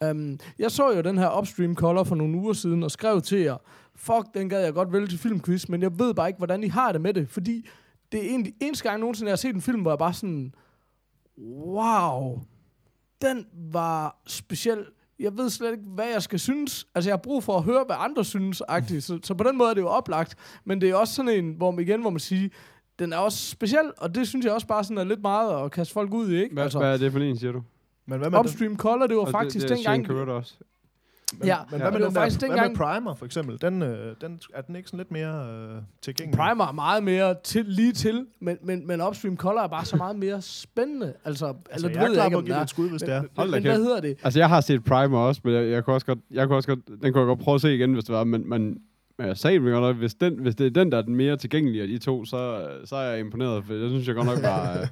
ja. um, jeg så jo den her Upstream Color for nogle uger siden og skrev til jer, fuck, den gad jeg godt vælge til filmquiz, men jeg ved bare ikke, hvordan I har det med det, fordi det er egentlig eneste gang nogensinde, jeg har set en film, hvor jeg bare sådan, wow, den var speciel. Jeg ved slet ikke, hvad jeg skal synes. Altså, jeg har brug for at høre, hvad andre synes-agtigt. Så, så på den måde er det jo oplagt. Men det er også sådan en, hvor man, igen, hvor man siger, den er også speciel, og det synes jeg også bare sådan er lidt meget at kaste folk ud i, ikke? Hvad, altså, hvad er det for en, siger du? Men hvad med Upstream den? Color, det var og faktisk det, det dengang... Det også. Men, ja, men ja. Hvad med, den der, faktisk hvad dengang... med Primer, for eksempel? Den, øh, den, er den ikke sådan lidt mere øh, tilgængelig? Primer er meget mere til, lige til, men, men, men Upstream Color er bare så meget mere spændende. Altså, altså jeg, jeg er klar på at give det et skud, hvis men, det er. Hold men, men hvad hedder det? Altså, jeg har set Primer også, men jeg, jeg kunne også godt, jeg kunne også godt, den kunne jeg godt prøve at se igen, hvis det var, men... men Men jeg sagde godt nok, hvis, den, hvis det er den, der er den mere tilgængelige af de to, så, så er jeg imponeret, for jeg synes jeg godt nok bare...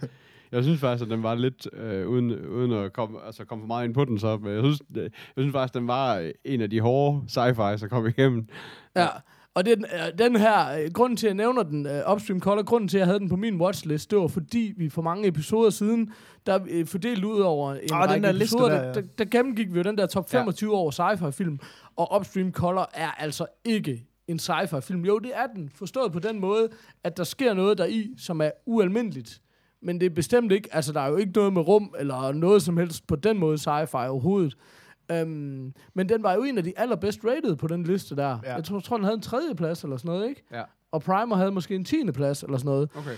Jeg synes faktisk, at den var lidt, øh, uden, uden at komme, altså, komme for meget ind på den, så jeg synes, jeg synes faktisk, at den var en af de hårde sci-fi's, der kom igennem. Ja, og det, den her, grunden til, at jeg nævner den, uh, Upstream Color, grunden til, at jeg havde den på min watchlist, det var fordi, vi for mange episoder siden, der uh, fordelt ud over en oh, række der episoder, der, ja. der, der gennemgik vi jo den der top femogtyve ja. Over sci-fi-film, og Upstream Color er altså ikke en sci-fi-film. Jo, det er den. Forstået på den måde, at der sker noget deri, som er ualmindeligt. Men det er bestemt ikke... Altså, der er jo ikke noget med rum, eller noget som helst på den måde sci-fi overhovedet. Um, men den var jo en af de allerbedst rated på den liste der. Ja. Jeg tror, tror, den havde en tredje plads, eller sådan noget, ikke? Ja. Og Primer havde måske en tiende plads, eller sådan noget. Okay.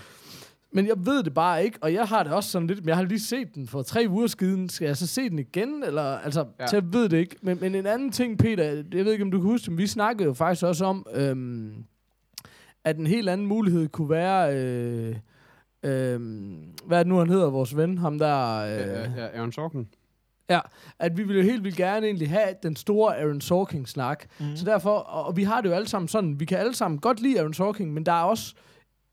Men jeg ved det bare ikke, og jeg har det også sådan lidt... Men jeg har lige set den for tre uger siden. Skal jeg så se den igen? Eller, altså, ja. Jeg ved det ikke. Men, men en anden ting, Peter, jeg ved ikke, om du kan huske, men vi snakkede jo faktisk også om, øhm, at en helt anden mulighed kunne være... Øh, øh, hvad er det nu, han hedder, vores ven? Ham der... Øh, ja, ja, ja, Aaron Sorkin. Ja, at vi ville jo helt vildt gerne egentlig have den store Aaron Sorkin-snak. Mm. Så derfor... Og, og vi har det jo alle sammen sådan. Vi kan alle sammen godt lide Aaron Sorkin, men der er også...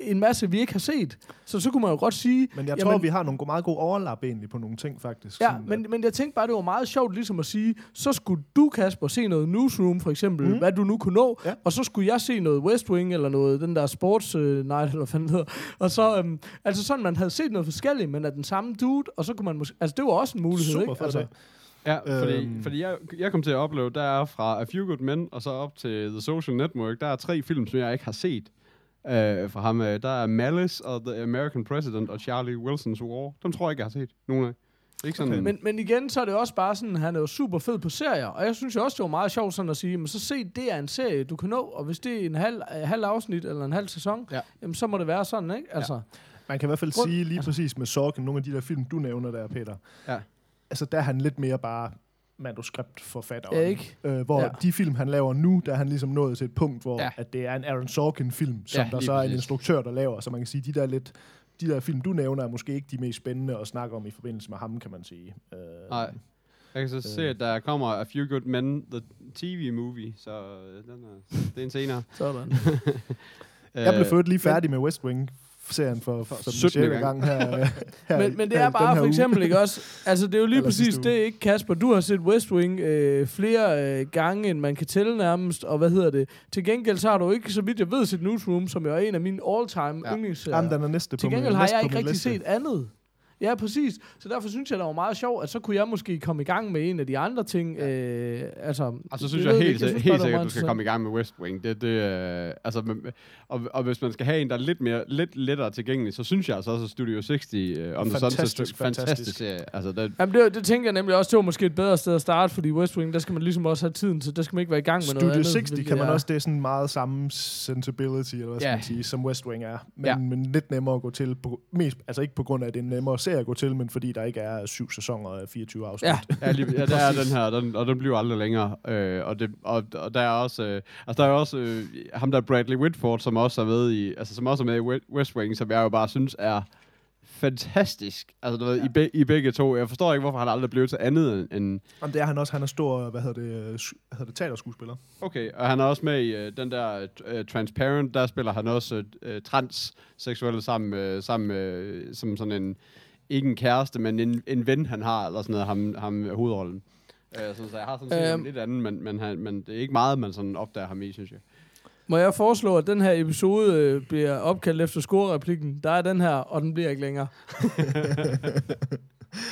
en masse, vi ikke har set. Så så kunne man jo godt sige... Men jeg tror, jamen, vi har nogle meget gode overlap egentlig på nogle ting, faktisk. Ja, sådan, men, at... men jeg tænkte bare, det var meget sjovt ligesom at sige, så skulle du, Kasper, se noget Newsroom, for eksempel, mm. hvad du nu kunne nå, ja. Og så skulle jeg se noget West Wing, eller noget, den der Sportsnight, øh, eller hvad fanden hedder. Og så, øhm, altså sådan, man havde set noget forskelligt, men af den samme dude, og så kunne man måske... Altså, det var også en mulighed, super, ikke? Altså, ja, fordi, øhm. fordi jeg, jeg kom til at opleve, der er fra A Few Good Men, og så op til The Social Network, der er tre film, som jeg ikke har set. Uh, fra ham, uh, der er Malice og The American President og Charlie Wilson's War. Dem tror jeg ikke, jeg har set. Nogen af. Ikke sådan okay. men, men igen, så er det også bare sådan, han er jo super fed på serier, og jeg synes jo også, det var meget sjovt sådan at sige, men så se, det er en serie, du kan nå, og hvis det er en halv, halv afsnit eller en halv sæson, ja. Jamen, så må det være sådan, ikke? Altså, ja. Man kan i hvert fald grund... sige lige altså. Præcis med Sorkin, nogle af de der film, du nævner der, Peter. Ja. Altså, der er han lidt mere bare manuskriptforfatteren. Ja, ikke? Øh, hvor ja. De film, han laver nu, der er han ligesom nået til et punkt, hvor ja. At det er en Aaron Sorkin-film, som ja, der så er en instruktør, der laver. Så man kan sige, de der lidt, de der film, du nævner, er måske ikke de mest spændende at snakke om i forbindelse med ham, kan man sige. Øh, Nej. Jeg kan så øh. se, at der kommer A Few Good Men, the T V-movie, så den er, det er en senere. Sådan. Jeg blev ført lige færdig med West Wing, serien for, for syttende gang, gang her, her. Men, men det her, er bare for eksempel ikke også. Altså det er jo lige præcis det, ikke Kasper? Du har set West Wing øh, flere øh, gange, end man kan tælle nærmest, og hvad hedder det? Til gengæld så har du ikke, så vidt jeg ved, set Newsroom, som jo er en af mine all-time ja. Yndlingsserier. Til gengæld har jeg ikke rigtig set andet. Ja, præcis. Så derfor synes jeg, det var meget sjovt, at så kunne jeg måske komme i gang med en af de andre ting. Ja. Øh, altså, og så synes jeg, jeg helt, jeg synes, helt sikkert, at du skal komme i gang med West Wing. Det, det, øh, altså, og, og hvis man skal have en, der er lidt, mere, lidt lettere tilgængelig, så synes jeg altså også, at Studio seksti øh, om fantastisk, det sådan, så, fantastisk. fantastisk. Ja, altså, det, Jamen, det, det tænker jeg nemlig også, det var måske et bedre sted at starte, fordi West Wing, der skal man ligesom også have tiden, så der skal man ikke være i gang med Studio noget andet. Studio seksti kan man er. også, det er sådan meget samme sensibility, eller hvad skal yeah. man sige, som West Wing er. Men, yeah. men lidt nemmere at gå til, på, mest, altså ikke på grund af, det nemmere serie at gå til, men fordi der ikke er syv sæsoner og fireogtyve afsnit. Ja, ja, lige, ja der er den her, den, og den bliver aldrig længere. Øh, og, det, og, og der er også, øh, altså der er også øh, ham der Bradley Whitford, som også er med i, altså som også er med i West Wing, som jeg jo bare synes er fantastisk. Altså du ved, ja. i, be, i begge to. Jeg forstår ikke, hvorfor han aldrig blev til andet end... Jamen det er han også. Han er stor, hvad hedder det, hvad hedder det, teaterskuespiller. Okay, og han er også med i uh, den der uh, Transparent, der spiller han også uh, transseksuelle sammen, uh, sammen uh, som sådan en, ikke en kæreste, men en, en ven, han har, eller sådan noget, ham, ham hovedrollen. Uh, så, så jeg har sådan set um, lidt andet, men, men, han, men det er ikke meget, man sådan opdager ham i, synes jeg. Må jeg foreslå, at den her episode øh, bliver opkaldt efter score-replikken? Der er den her, og den bliver ikke længere.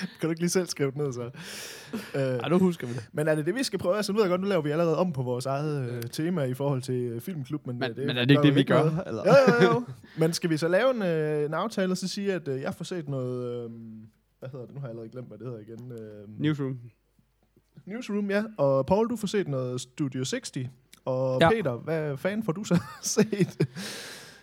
Kan du ikke lige selv skrive ned, så? Nej, øh, nu husker vi det. Men er det det, vi skal prøve? Altså, nu ved jeg godt, nu laver vi allerede om på vores eget øh, tema i forhold til øh, Filmklub. Men, men, det, men er det ikke det, vi gør? Eller? Jo, jo, jo. Men skal vi så lave en, øh, en aftale og så sige, at øh, jeg får set noget... Øh, hvad hedder det? Nu har jeg allerede glemt, hvad det hedder igen. Øh, Newsroom. Newsroom, ja. Og Paul, du får set noget Studio seksti. Og ja. Peter, hvad fanden får du så set?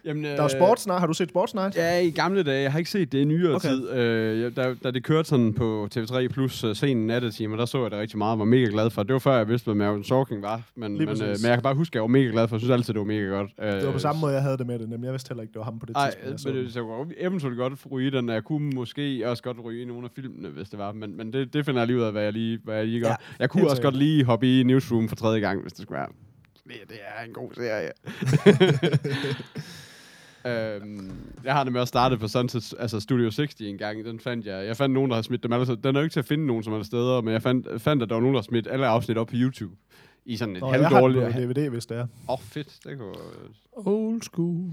Jamen, øh, der er Sportsnight. Har du set Sportsnight? Ja, i gamle dage. Jeg har ikke set det i nyere okay. tid. Øh, da, da det kørte sådan på T V tre Plus uh, sen nattetimer, der så jeg det rigtig meget og var mega glad for. Det var før, jeg vidste, hvad Aaron Sorkin var. Men, men, øh, men jeg kan bare huske, at jeg var mega glad for. Jeg synes altid, det var mega godt. Øh, det var på samme måde, jeg havde det med det. Nemlig. Jeg vidste heller ikke, det var ham på det ej, tidspunkt. Nej, men det, så jeg kunne eventuelt godt ryge den. Jeg kunne måske også godt ryge i nogle af filmene, hvis det var. Men, men det, det finder jeg lige ud af, hvad jeg lige, hvad jeg lige gør. Ja, jeg kunne også sikkert. godt lige hoppe i Newsroom for tredje gang, hvis det skulle være. Det er en god serie. øhm, jeg har det med at starte på Sunset, altså Studio seksti en gang. Den fandt jeg. Jeg fandt nogen, der har smidt dem alle. Den er jo ikke til at finde nogen, som er steder, men jeg fandt, fandt at der var nogen, der har smidt alle afsnit op på YouTube. I sådan et halvdårligt... Jeg har det på D V D, hvis det er. Åh, oh, fedt. Det kunne... Old school.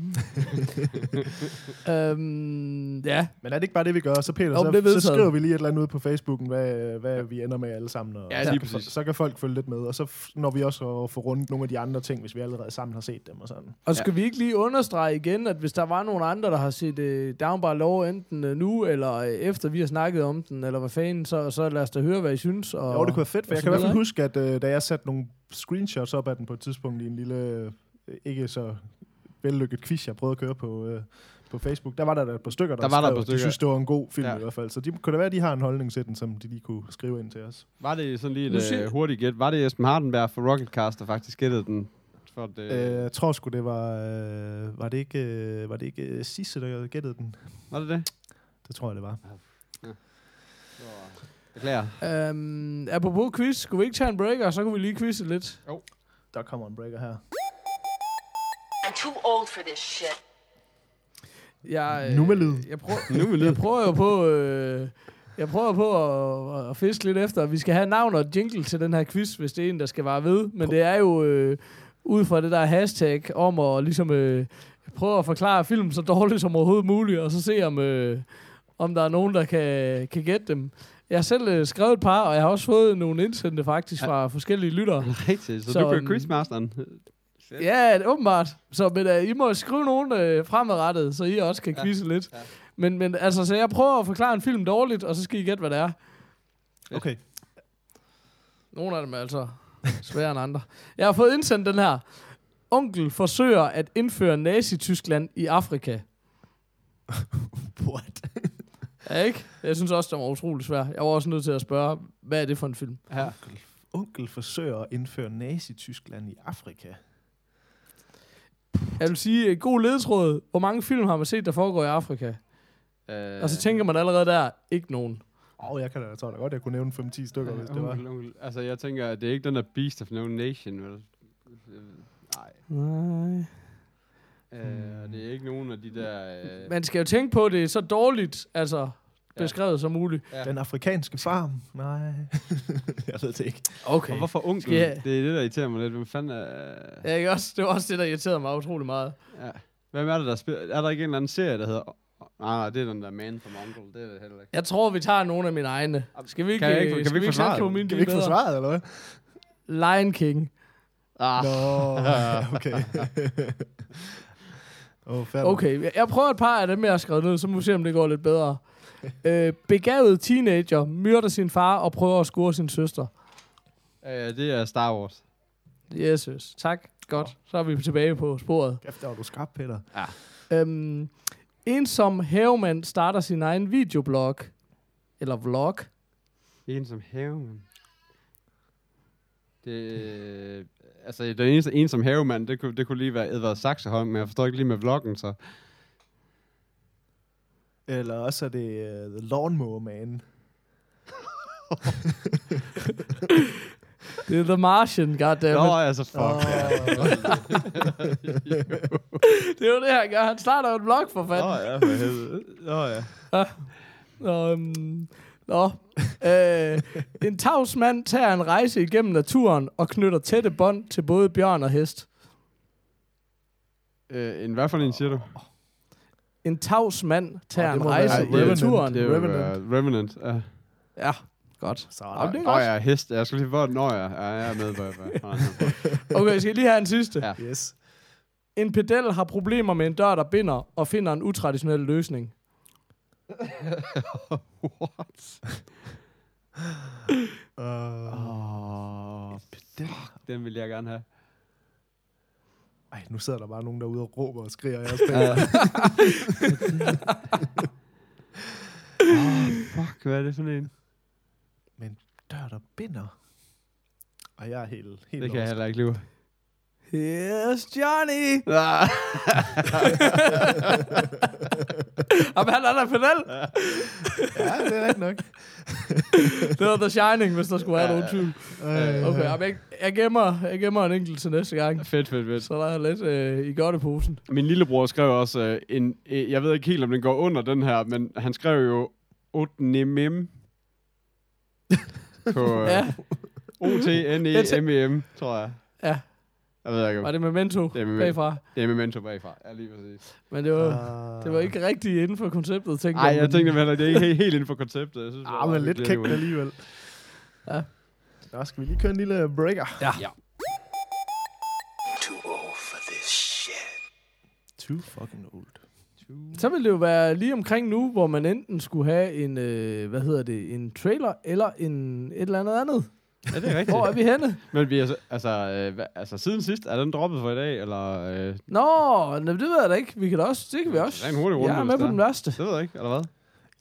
øhm, ja. Men er det ikke bare det, vi gør? Så Peter, oh, så, så skriver vi lige et eller andet ud på Facebooken, hvad, hvad vi ender med alle sammen. Og ja, lige præcis. Så, så kan folk følge lidt med, og så når vi også får rundt nogle af de andre ting, hvis vi allerede sammen har set dem og sådan. Og skal ja. vi ikke lige understrege igen, at hvis der var nogen andre, der har set uh, Down by Law enten uh, nu, eller uh, efter vi har snakket om den, eller hvad fanden, så, så lad os da høre, hvad I synes. Og, jo, det kunne være fedt, for jeg kan i hvert fald huske, at uh, da jeg satte nogle screenshots op af den på et tidspunkt i en lille, ikke så vellykket quiz, jeg prøvede at køre på, øh, på Facebook. Der var der et par stykker, der, der, var skrev, der stykker. De synes, det var en god film ja. i hvert fald. Så de, kunne det være, at de har en holdning til den, som de lige kunne skrive ind til os? Var det sådan lige et øh, hurtigt gæt? Var det Esben Hardenberg fra Rocketcast, der faktisk gættede den? For det? Øh, jeg tror sgu, det var... Øh, var det ikke, øh, var det ikke øh, Sisse, der gættede den? Var det det? Det tror jeg, det var. Ja. Ja. Erklærer. Um, apropos quiz, skulle vi ikke tage en breaker, så kunne vi lige quizze lidt. Jo, oh. Der kommer en breaker her. I'm too old for this shit. Jeg, øh, nu med lyd. Jeg, prøv, nu med lyd. jeg prøver jo på, øh, jeg prøver på at, at fiske lidt efter. Vi skal have navn og jingle til den her quiz, hvis det er en, der skal vare ved. Men det er jo øh, ud fra det der hashtag om at ligesom, øh, prøve at forklare filmen så dårligt som overhovedet muligt, og så se om, øh, om der er nogen, der kan, kan gætte dem. Jeg har selv øh, skrevet et par, og jeg har også fået nogle indsendte faktisk fra ja. forskellige lyttere. Rigtigt, så, så du kører quizmasteren. Ja, åbenbart. Så men, øh, I må skrive nogen øh, fremadrettet, så I også kan quizze ja. lidt. Ja. Men, men altså, så jeg prøver at forklare en film dårligt, og så skal I gætte, hvad det er. Okay. Nogle af dem er altså sværere end andre. Jeg har fået indsendt den her. Onkel forsøger at indføre Nazi-Tyskland i Afrika. What? Ja, ikke? Jeg synes også, det var utroligt svært. Jeg var også nødt til at spørge, hvad er det for en film? Her. Onkel, onkel forsøger at indføre Nazi-Tyskland i Afrika. Jeg vil sige, god ledetråd. Hvor mange film har man set, der foregår i Afrika? Øh. Og så tænker man allerede der, ikke nogen. Åh, oh, jeg kan da, jeg tror da godt, jeg kunne nævne fem til ti stykker, øh, hvis det onkel, var. Onkel. Altså, jeg tænker, det er ikke den der Beast of No Nation, vel? Nej. Nej. Uh, hmm. Det er ikke nogen af de der... Uh... Man skal jo tænke på, det er så dårligt altså beskrevet ja. som muligt. Ja. Den afrikanske farm? Nej. Jeg ved det ikke. Okay. Og hvorfor onkel? Ja. Det er det, der irriterer mig lidt. Hvem fanden er... Ja, ikke også? Det var også det, der irriterede mig utrolig meget. Ja. Hvem er det, der spiller? Er der ikke en eller anden serie, der hedder Nej, ah, det er den der Man from Uncle, det er det heller ikke. Jeg tror, vi tager nogle af mine egne. Skal vi ikke kan ikke, kan vi ikke forsvare det? Kan vi ikke forsvare det, eller hvad? Lion King. Ah. Nå, okay. oh, okay, jeg prøver et par af dem, jeg har skrevet ned, så må vi se, om det går lidt bedre. øh, begavet teenager myrder sin far og prøver at score sin søster. Uh, det er Star Wars. Jesus, tak. Godt, så er vi tilbage på sporet. Kæft, der var du skrab, Peter. Ja. Øhm, en som havemand starter sin egen videoblog. Eller vlog. En som havemand? Det... altså, den eneste en som havemand, det kunne, det kunne lige være Edvard Saxeholm, men jeg forstår ikke lige med vloggen, så... Eller også er det uh, The Lawnmower Man. Det er The Martian, goddammit. Nå, altså, fuck. Oh. Det er jo det, han gør. Han starter jo en vlog, for fanden. Nå, ja, for helvede. Nå, ja. ja. Nå, um, nå. Æ, en tavs mand tager en rejse igennem naturen og knytter tætte bånd til både bjørn og hest. Æ, en hvad for en, siger du? En tavs mand tager oh, en rejse igennem ja, naturen. Det er Revenant. Revenant, ja. Ja. Godt. Så er det. Nå ja, hest. Jeg skulle lige hvor nå ja. Ja, jeg er med på. Okay, jeg skal lige have en sidste. Ja. Yes. En pedel har problemer med en dør, der binder, og finder en utraditionel løsning. What? uh, oh, pedel. Den vil jeg gerne have. Ej, nu sidder der bare nogen derude og råber og skriger. Jeg oh, fuck, hvad er det for en? Men dør, der binder. Og jeg er helt... helt det kan også. Jeg heller ikke lide. Here's Johnny! Ah. Jamen, han er der pedal. Ja, det er rigtigt nok. Det var The Shining, hvis der skulle være nogen tvivl. Okay, jamen, jeg, jeg, gemmer, jeg gemmer en enkelt til næste gang. Fedt, fedt, fedt. Så der er lidt øh, i godteposen. Min lillebror skrev også øh, en... Øh, jeg ved ikke helt, om den går under den her, men han skrev jo... otte nem på uh, ja. O T N E M E M, tror jeg. Ja. Jeg ved ikke, var det Memento det med bagfra? Det er Memento bagfra, ja, lige præcis. Men det var, uh. det var ikke rigtigt inden for konceptet, tænkte jeg. Nej, jeg tænkte heller, det er ikke helt, helt inden for konceptet. Jeg synes, ah, men lidt kægt alligevel. Ja. Nå, skal vi lige køre en lille breaker? Ja. ja. Too old for this shit. Too fucking old. Så ville det jo være lige omkring nu, hvor man enten skulle have en, øh, hvad hedder det, en trailer eller en, et eller andet andet. Ja, det er rigtigt. Hvor er vi henne? Men vi er, altså, øh, altså siden sidst, er den droppet for i dag, eller? Øh... Nå, det ved jeg da ikke. Vi kan da også, det kan vi også. Det er en hurtig runde. Jeg er med på den værste. Det ved jeg ikke, eller hvad?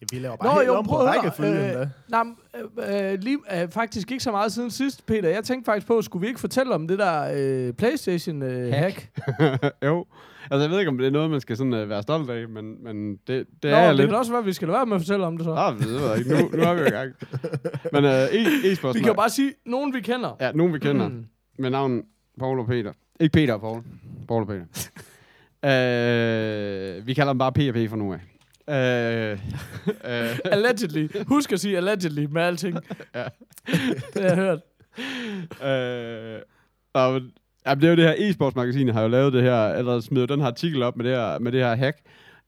Ja, vi laver bare Nå, helt jo, om på rækkefølgen. Øh, nej, øh, lige, øh, faktisk ikke så meget siden sidst, Peter. Jeg tænkte faktisk på, skulle vi ikke fortælle om det der øh, PlayStation-hack? Øh, jo. Altså, jeg ved ikke, om det er noget, man skal sådan, øh, være stolt af, men, men det, det Nå, er det lidt... kan også være, at vi skal lade være med at fortælle om det så. Nej, det ved jeg ikke. Nu, nu er vi jo i gang. Men øh, e- e-sportsnight. Vi kan jo bare sige, nogen vi kender. Ja, nogen vi kender. Mm. Med navn Paul og Peter. Ikke Peter og Paul. Paul og Peter. øh, vi kalder dem bare P og P for nu af. Uh, uh. Allegedly. Husk at sige allegedly med alting. Ja. Det har jeg hørt. Uh, uh, det er jo det her e-sportsmagasinet har jo lavet det her, eller smidt den her artikel op med det her, med det her hack,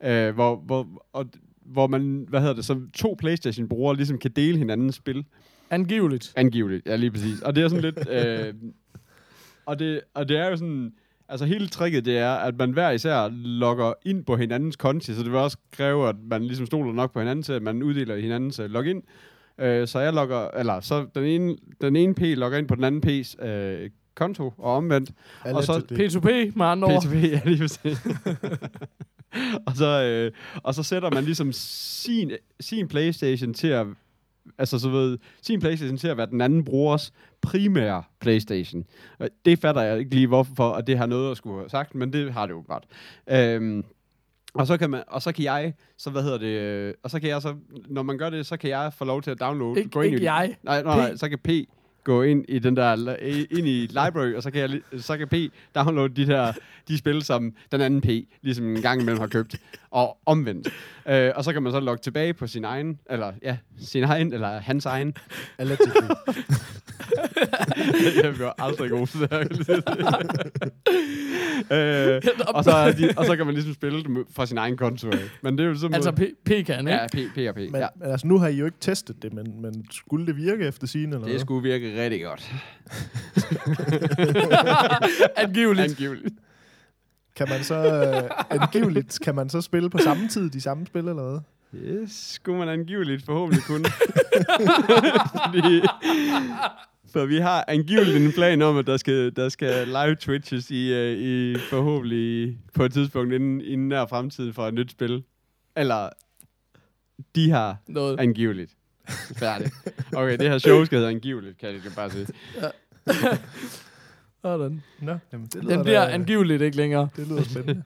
uh, hvor, hvor, og, hvor man, hvad hedder det, så to PlayStation-brugere ligesom kan dele hinandens spil. Angiveligt. Angiveligt, ja lige præcis. Og det er sådan lidt... Uh, og, det, og det er jo sådan... Altså hele tricket, det er, at man hver især logger ind på hinandens konti, så det vil også kræve, at man ligesom stoler nok på hinanden til, at man uddeler hinandens uh, login. Uh, så jeg logger, eller så den ene, den ene P logger ind på den anden P's uh, konto, og omvendt. Og så P to P, med andre ord. P to P, ja, lige præcis. og, så, uh, og så sætter man ligesom sin, sin PlayStation til at, altså så ved, sin PlayStation til at være den anden brugers primære PlayStation. Det fatter jeg ikke lige hvorfor, og det har noget at skulle have sagt, men det har det jo godt. Øhm, og så kan man, og så kan jeg, så hvad hedder det, og så kan jeg så, når man gør det, så kan jeg få lov til at downloade. Ik- gå ind ikke i, jeg. Nej, nej, nej, så kan P gå ind i den der ind i library, og så kan jeg, så kan P downloade de der de spil, som den anden P ligesom en gang imellem har købt og omvendt. Øh, og så kan man så logge tilbage på sin egen eller ja, sin egen eller hans egen. Allegedly. Jeg bliver aldrig god til det. Og så de, og så kan man ligesom spille dem fra sin egen konto. Men det er jo sådan altså p, p kan, ikke? Ja, p, p og p. Men, ja. Altså nu har I jo ikke testet det, men, men skulle det virke efter sigende eller? Det noget? Skulle virke rigtig godt. Angiveligt. Angiveligt. Kan man så øh, angiveligt kan man så spille på samme tid de samme spil eller hvad? Yes, skulle man angiveligt forhåbentlig kun. Fordi, for vi har angiveligt en plan om, at der skal, der skal live-twitches i, øh, i forhåbentlig på et tidspunkt inden, inden nær fremtiden for et nyt spil. Eller de har noget. Angiveligt. Færdigt. Okay, det her show skal hedde angiveligt, kan jeg det bare sige. Ja. Sådan. Nå, jamen, det den bliver da, angiveligt ikke længere. Det lyder spændende.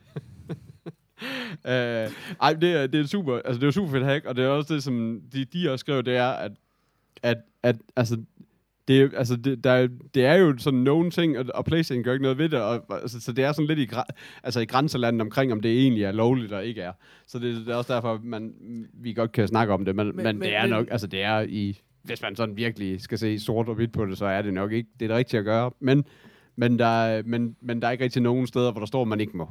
Øh, ej, det er, det er super, altså det er super fedt hack, og det er også det, som de, de også skrev, det er, at, at, at altså, det, altså det, der, det er jo sådan nogen ting, og, og PlayStation gør ikke noget ved det, og, altså, så det er sådan lidt i, altså i grænselandet omkring, om det egentlig er lovligt og ikke er. Så det, det er også derfor, man, vi godt kan snakke om det, men, men, men det er men, nok, altså det er i, hvis man sådan virkelig skal se sort og hvidt på det, så er det nok ikke det, det rigtige at gøre, men, men, der, men, men der er ikke rigtig nogen steder, hvor der står, man ikke må.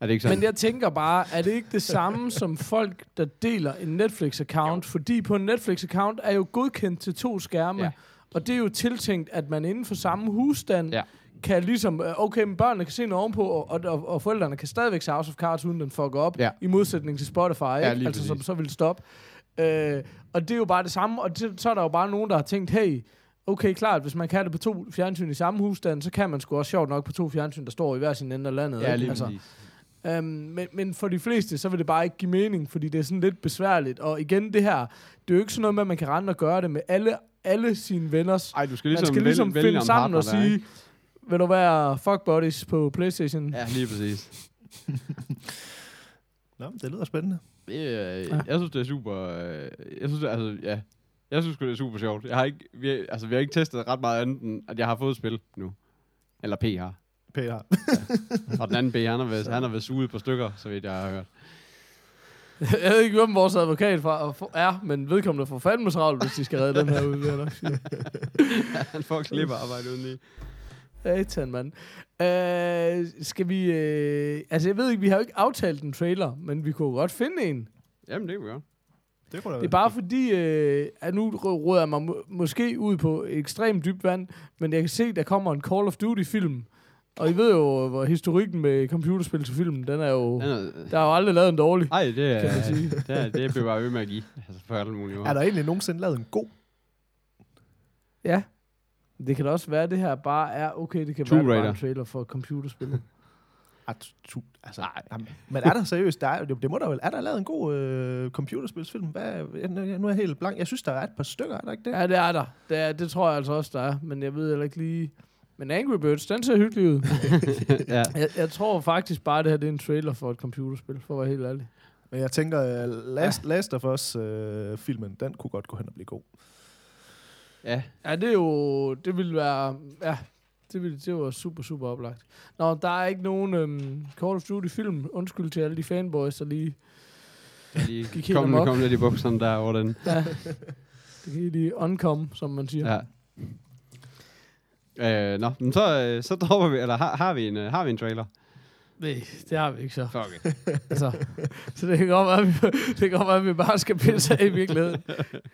Er det ikke sådan? Men jeg tænker bare, er det ikke det samme som folk, der deler en Netflix-account? Fordi på en Netflix-account er jo godkendt til to skærme, ja. Og det er jo tiltænkt, at man inden for samme husstand ja. Kan ligesom, okay, men børnene kan se noget ovenpå, og, og, og forældrene kan stadigvæk se House of Cards, uden den fucker op, ja. I modsætning til Spotify, ja, altså som så vil stoppe. Øh, og det er jo bare det samme, og det, så er der jo bare nogen, der har tænkt, hey, okay, klart, hvis man kan det på to fjernsyn i samme husstand, så kan man sgu også sjovt nok på to fjernsyn, der står i hver sin ende af landet. Ja, lige altså, Um, men, men for de fleste, så vil det bare ikke give mening, fordi det er sådan lidt besværligt. Og igen, det her, det er jo ikke sådan noget med, at man kan rende og gøre det med alle, alle sine venners. Ej, du skal ligesom, man skal ligesom vælge, finde vælge sammen og sige, ikke? Vil du være fuck buddies på PlayStation? Ja, lige præcis. Nå, det lyder spændende. Det, øh, ja. Jeg synes, det er super... Øh, jeg synes, det, altså, ja. Jeg synes, det er super sjovt. Jeg har ikke, vi, har, altså, vi har ikke testet ret meget andet, end at jeg har fået spil nu. Eller P har. Peter. Og den anden B, han har været, han har været suget på stykker, så vidt jeg har hørt. Jeg ved ikke, hvem vores advokat fra, for, er, men vedkommende får fandme travlt, hvis de skal redde den her ud. Ja, han får klipper arbejde uden i. Satan, mand. Øh, skal vi... Øh, altså, jeg ved ikke, vi har jo ikke aftalt en trailer, men vi kunne godt finde en. Jamen, det kan vi godt. Det, det er bare fordi, øh, at nu råder jeg mig må- måske ud på ekstremt dybt vand, men jeg kan se, der kommer en Call of Duty-film. Og I ved jo, hvor historikken med computerspil til filmen, den er jo... Den er, der er jo aldrig lavet en dårlig, nej, det er, kan man sige. Det, er, det bliver bare ved med at give. Altså, for alle mulige år. Er der egentlig nogensinde lavet en god? Ja. Det kan da også være, det her bare er... Okay, det kan Tomb være en trailer for computerspil. Altså, nej. Men er der seriøst? Der er, det må der vel... Er der lavet en god øh, computerspilsfilm? Hvad, nu er jeg helt blank. Jeg synes, der er et par stykker, er der ikke det? Ja, det er der. Det, er, det tror jeg altså også, der er. Men jeg ved heller ikke lige... Men Angry Birds, den ser hyggelig ud. Ja. jeg, jeg tror faktisk bare, det her det er en trailer for et computerspil, for at være helt ærlig. Men jeg tænker, uh, last, ja. Last of Us-filmen, uh, den kunne godt gå hen og blive god. Ja. Ja, det er jo... Det ville være... Ja, det ville det var super, super oplagt. Nå, der er ikke nogen um, Call of Duty-film. Undskyld til alle de fanboys, der lige... Ja, de gik kom, kom lidt i bukserne der over den. Ja. Det kan lige uncomme, som man siger. Ja. Øh, nå, men så, øh, så dropper vi, eller har, har, vi en, øh, har vi en trailer? Nej, det har vi ikke så. Okay. Altså, så det kan godt være, at vi, det kan godt være, at vi bare skal pisse af i virkeligheden,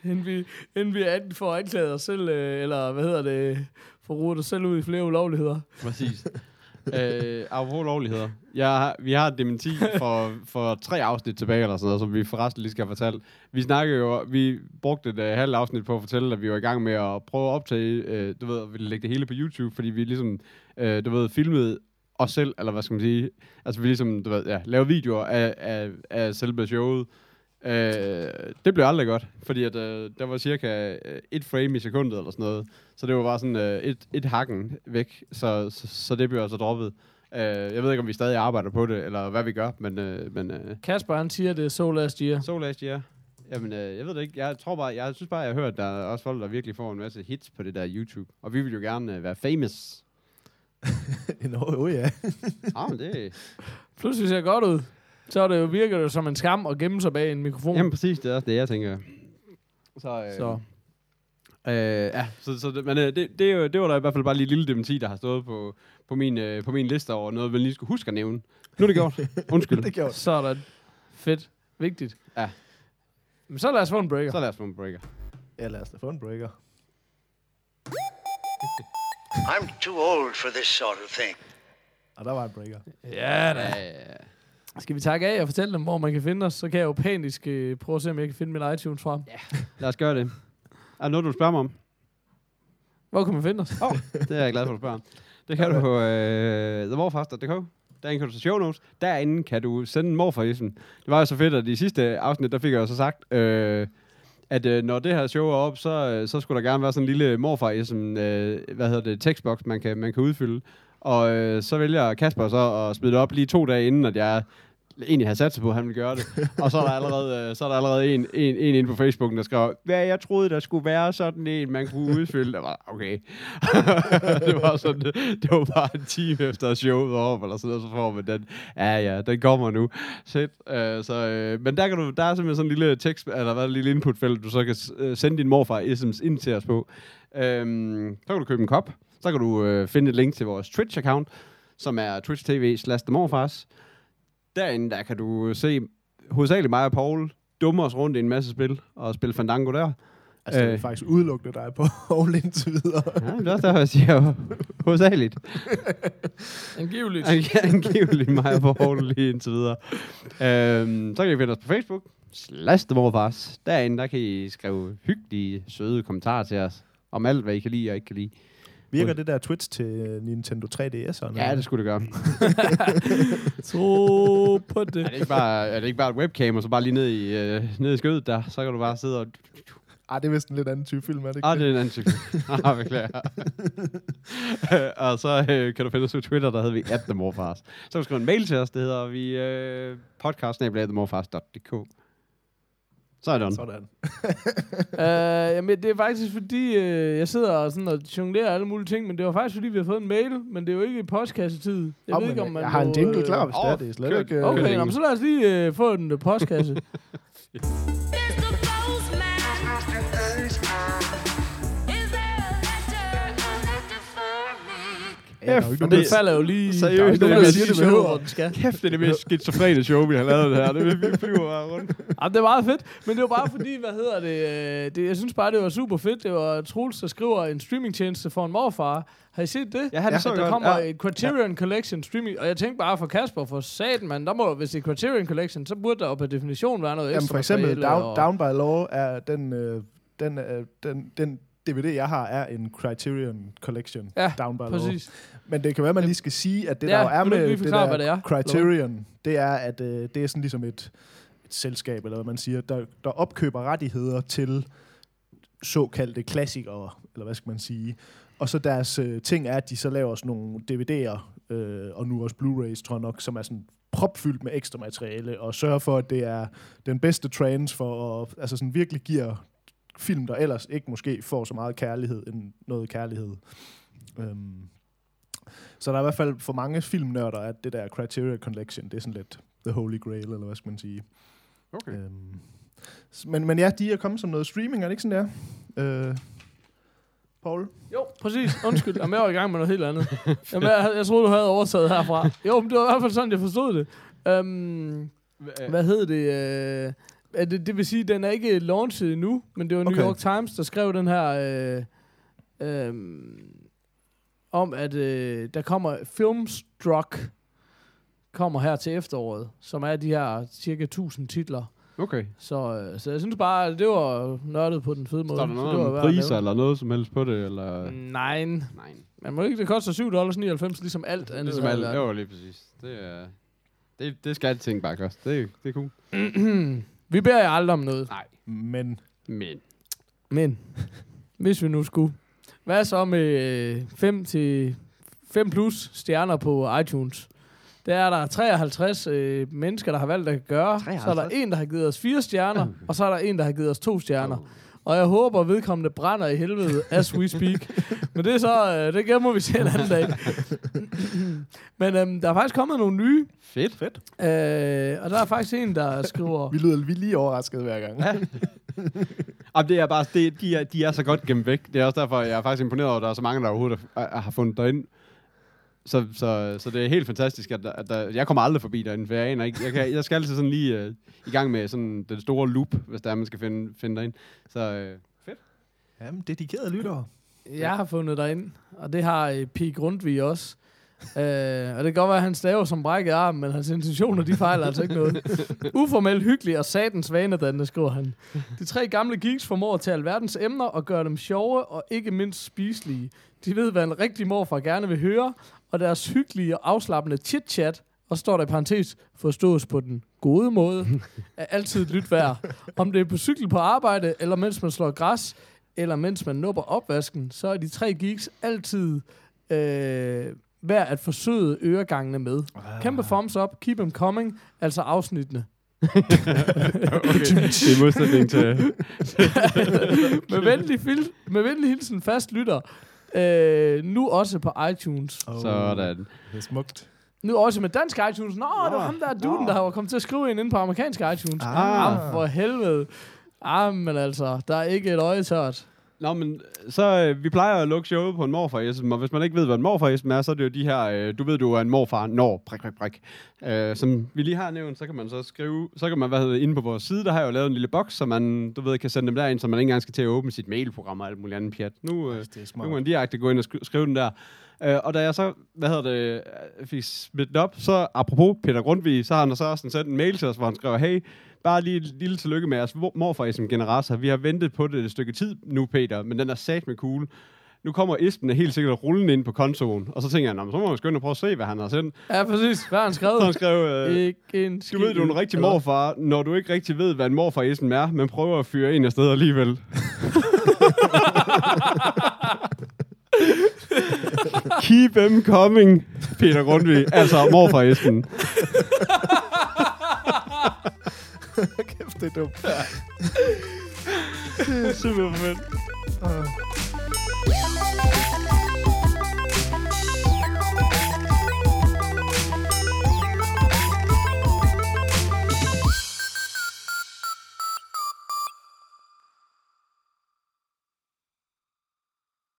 inden vi, inden vi an, får anklaget os selv, øh, eller hvad hedder det, får rodet os selv ud i flere ulovligheder. Præcis. øh, apropos ulovligheder. Jeg, vi har et dementi for, for tre afsnit tilbage, eller sådan noget, som vi forresten lige skal fortælle. Vi snakkede jo, vi brugte et uh, halvt afsnit på at fortælle, at vi var i gang med at prøve at optage, øh, du ved, vi lægge det hele på YouTube, fordi vi ligesom, øh, du ved, filmede os selv, eller hvad skal man sige, altså vi ligesom, du ved, ja, lavede videoer af, af, af selve showet. Øh, det blev aldrig godt, fordi at, øh, der var cirka et frame i sekundet, eller sådan noget. Så det var bare sådan øh, et, et hakken væk, så, så, så det blev altså droppet. Øh, jeg ved ikke, om vi stadig arbejder på det, eller hvad vi gør, men... Øh, men øh. Kasper, han siger, det er so last year. So last year. Jamen, øh, jeg ved det ikke. Jeg tror bare, jeg synes bare, jeg har hørt, at der er også folk, der virkelig får en masse hits på det der YouTube. Og vi vil jo gerne øh, være famous. Nå, jo ja. Ah, men det... Pludselig ser godt ud. Så det jo, virker det jo som en skam at gemme sig bag en mikrofon. Jamen præcis, det er også det, jeg tænker. Så... Øh, så. Øh, ja, så, så men, øh, det, det, det var der i hvert fald bare lige lille dementi, der har stået på, på, min, øh, på min liste over noget, jeg lige skulle huske at nævne. Nu er det gjort. Undskyld. Det gjort. Sådan. Fedt. Vigtigt. Ja. Men så lad os få en breaker. Så lad os få en breaker. Ja, lad os få en breaker. I'm too old for this sort of thing. Og der var en breaker. Ja da. Skal vi takke af og fortælle dem, hvor man kan finde os? Så kan jeg jo panisk øh, prøve at se, om jeg kan finde min iTunes frem. Ja, lad os gøre det. Er der noget, du spørger mig om? Hvor kan man finde os? Oh, det er jeg glad for, at du spørger. Det kan okay. du på øh, the morfars dot d k. Derinde kan du så show notes. Derinde kan du sende en morfarsen. Det var jo så fedt, at i sidste afsnit, der fik jeg jo så sagt, øh, at øh, når det her show er op, så, øh, så skulle der gerne være sådan en lille morfarsen, øh, hvad hedder det, tekstboks, man kan, man kan udfylde. Og øh, så vælger Kasper så at smide det op lige to dage inden, at jeg egentlig har sat sig på, at han ville gøre det. Og så er der allerede, så er der allerede en, en, en inde på Facebooken, der skrev, hvad jeg troede, der skulle være sådan en, man kunne udfylde. Der var, okay. det, var sådan, det var bare en time efter showet over, eller sådan noget, så får man den. Ja, ja, den kommer nu. Sæt, øh, så, øh, men der, kan du, der er simpelthen sådan en lille tekst, eller hvad, en lille inputfelt, du så kan sende din morfar isms ind til os på. Øhm, så kan du købe en kop. Så kan du øh, finde et link til vores Twitch-account, som er twitch dot t v slash the morfars. Derinde, der kan du se hovedsageligt mig og Paul dumme os rundt i en masse spil, og spille Fandango der. Altså, det er faktisk udelukkende dig, Paul, indtil videre. Ja, det er også derfor, jeg siger hovedsageligt. Angiveligt. Ang- angiveligt mig og Paul lige indtil videre. Øhm, så kan I finde os på Facebook. Slash The Morfars. Derinde, der kan I skrive hyggelige, søde kommentarer til os, om alt, hvad I kan lide og ikke kan lide. Virker det der Twitch til Nintendo tre D S? Ja, det skulle det gøre. Tro på det. Er det ikke bare, er det ikke bare et webcam, og så bare lige ned i, øh, ned i skødet der? Så kan du bare sidde og... Ah, det er vist en lidt anden type film, er det ikke? Ah, det er en anden type film. Ah, beklager. Og så øh, kan du finde os på Twitter, der hedder vi at The Morfars. Så kan du skrive en mail til os, det hedder vi øh, podcast snabel-a the morfars dot d k. Sådan. Sådan. øh, jamen, det er faktisk fordi, øh, jeg sidder og, sådan og jonglerer alle mulige ting, men det var faktisk fordi, vi har fået en mail, men det er jo ikke i postkassetid. Jeg oh, ved ikke, om man jeg må, har en jingle øh, klar, hvis oh, det er det. Slet ikke, øh, okay, nå, så lad os lige øh, få en øh, postkasse. Ja, F, det, det falder jo lige... Seriøst, det er det, siger, det behøver, hvor den skal. Kæft, det er det mest skizofrene show, vi har lavet det her. Det vi flyver bare rundt. Jamen, det er meget fedt, men det var bare fordi, hvad hedder det, det... Jeg synes bare, det var super fedt. Det var Troels, der skriver en streamingtjeneste for en morfar. Har I set det? Ja, han ja, så der godt. Kommer ja. Et Criterion Collection streaming, og jeg tænkte bare for Kasper, for satan, man, der må, hvis det er Criterion Collection, så burde der jo per definition være noget ekstra. Jamen, for eksempel, down, down by Law er den... Øh, den, øh, den, den D V D, jeg har, er en Criterion Collection. Ja, Down by præcis. Law. Men det kan være, man lige skal sige, at det, ja, der er med det der det er. Criterion, det er, at øh, det er sådan ligesom et, et selskab, eller hvad man siger, der, der opkøber rettigheder til såkaldte klassikere, eller hvad skal man sige. Og så deres øh, ting er, at de så laver sådan nogle D V D'er, øh, og nu også Blu-rays, tror jeg nok, som er sådan propfyldt med ekstra materiale, og sørger for, at det er den bedste trans for, og, altså sådan virkelig giver... film, der ellers ikke måske får så meget kærlighed end noget kærlighed. Um, så der er i hvert fald for mange filmnørder, at det der Criterion Collection, det er sådan lidt the holy grail, eller hvad skal man sige. Okay. Um, men, men ja, de er kommet som noget streaming, er det ikke sådan der? Uh, Paul? Jo, præcis. Undskyld. Jamen, jeg var i gang med noget helt andet. Jamen, jeg, jeg troede, du havde overtaget herfra. Jo, men det var i hvert fald sådan, jeg forstod det. Um, hvad hed det? Uh, Det, det vil sige, at den er ikke launchet endnu, men det var New okay. York Times, der skrev den her øh, øh, om, at øh, der kommer Filmstruck kommer her til efteråret, som er de her cirka tusind titler. Okay. Så, øh, så jeg synes bare, at det var nørdet på den fede måde. Står der noget om priser eller noget som helst på det? Eller? Nej. Nej. Man må ikke, det koster syv dollars og nioghalvfems, ligesom alt andet. Ligesom alt, jo lige præcis. Det, er, det, det skal jeg tænke bare koste. Det, det er cool. Vi beder jer aldrig om noget. Nej, men... Men. Men. Hvis vi nu skulle. Hvad så med fem til fem plus stjerner på iTunes? Der er der treoghalvtreds øh, mennesker, der har valgt at gøre. treoghalvtreds? Så er der en, der har givet os fire stjerner, okay. Og så er der en, der har givet os to stjerner. Oh. Og jeg håber, at vedkommende brænder i helvede, as we speak. Men det er så... Øh, det gemmer vi til en anden dag. Men øhm, der er faktisk kommet nogle nye. Fedt. Fedt. Øh, og der er faktisk en, der skriver... vi lyder vi lige overrasket hver gang. Jamen, det er bare, det, de, er, de er så godt gemt væk. Det er også derfor, jeg er faktisk imponeret over, at der er så mange, der overhovedet har, har fundet derind. Så, så, så det er helt fantastisk, at, der, at der, jeg kommer aldrig forbi derinde, for jeg aner ikke. Jeg, kan, jeg skal altid sådan lige øh, i gang med sådan den store loop, hvis der er, man skal finde, finde derinde. Så øh, fedt. Jamen, dedikerede lyttere. Jeg har fundet derinde, og det har Pig Grundtvig også. øh, og det kan godt være, at han staver som brækket arm, men hans intentioner, de fejler altså ikke noget. Uformelt hyggelig og satans vanedannende, skriver han. De tre gamle geeks formår til alverdens emner og gøre dem sjove og ikke mindst spiselige. De ved, hvad en rigtig morfar gerne vil høre, og deres hyggelige og afslappende chit-chat, og står der i parentes, forstås på den gode måde, er altid lyt værd. Om det er på cykel på arbejde, eller mens man slår græs, eller mens man nupper opvasken, så er de tre geeks altid... Øh, værd at forsøge øregangene med. Wow. Kæmpe thumbs up, keep them coming, altså afsnittene. Okay, det er modsætning til... med, venlig fil- med venlig hilsen fast lytter, øh, nu også på iTunes. Oh. Sådan. Det er smukt. Nu også med dansk iTunes. Nå, oh, det var ham der duden, oh. der var kommet til at skrive ind inde på amerikansk iTunes. Ah. Ah, for helvede. Ah, men altså, der er ikke et øje tørt. Nå, men så øh, vi plejer at lukke showet på en morfarism, og hvis man ikke ved, hvad en morfarism er, så er det jo de her, øh, du ved, du er en morfar, når, prik, prik, prik. Øh, som vi lige har nævnt, så kan man så skrive, så kan man, hvad hedder det, inde på vores side, der har jeg jo lavet en lille boks, så man, du ved, kan sende dem derind, så man ikke engang skal til at åbne sit mailprogram og alt muligt andet pjat. Nu, øh, nu kan man direkte gå ind og sk- skrive den der. Øh, og da jeg så, hvad hedder det, fik smidt den op, så apropos Peter Grundtvig, så har han så også sendt en mail til os, hvor han skriver, hey, bare lige et lille tillykke med jeres morfarism generator. Vi har ventet på det et stykke tid nu, Peter, men den er sat med kugle. Nu kommer Esben helt sikkert rullende ind på konsolen, og så tænker jeg, så må vi skynde at prøve at se, hvad han har sendt. Ja, præcis. Hvad han skrev? Han skrev, øh, du ved, du er en rigtig morfar, når du ikke rigtig ved, hvad en morfarism er, men prøver at fyre en af steder alligevel. Keep them coming, Peter Grundtvig. Altså, morfarismen. Kæft, det er dumt. Det er super fedt.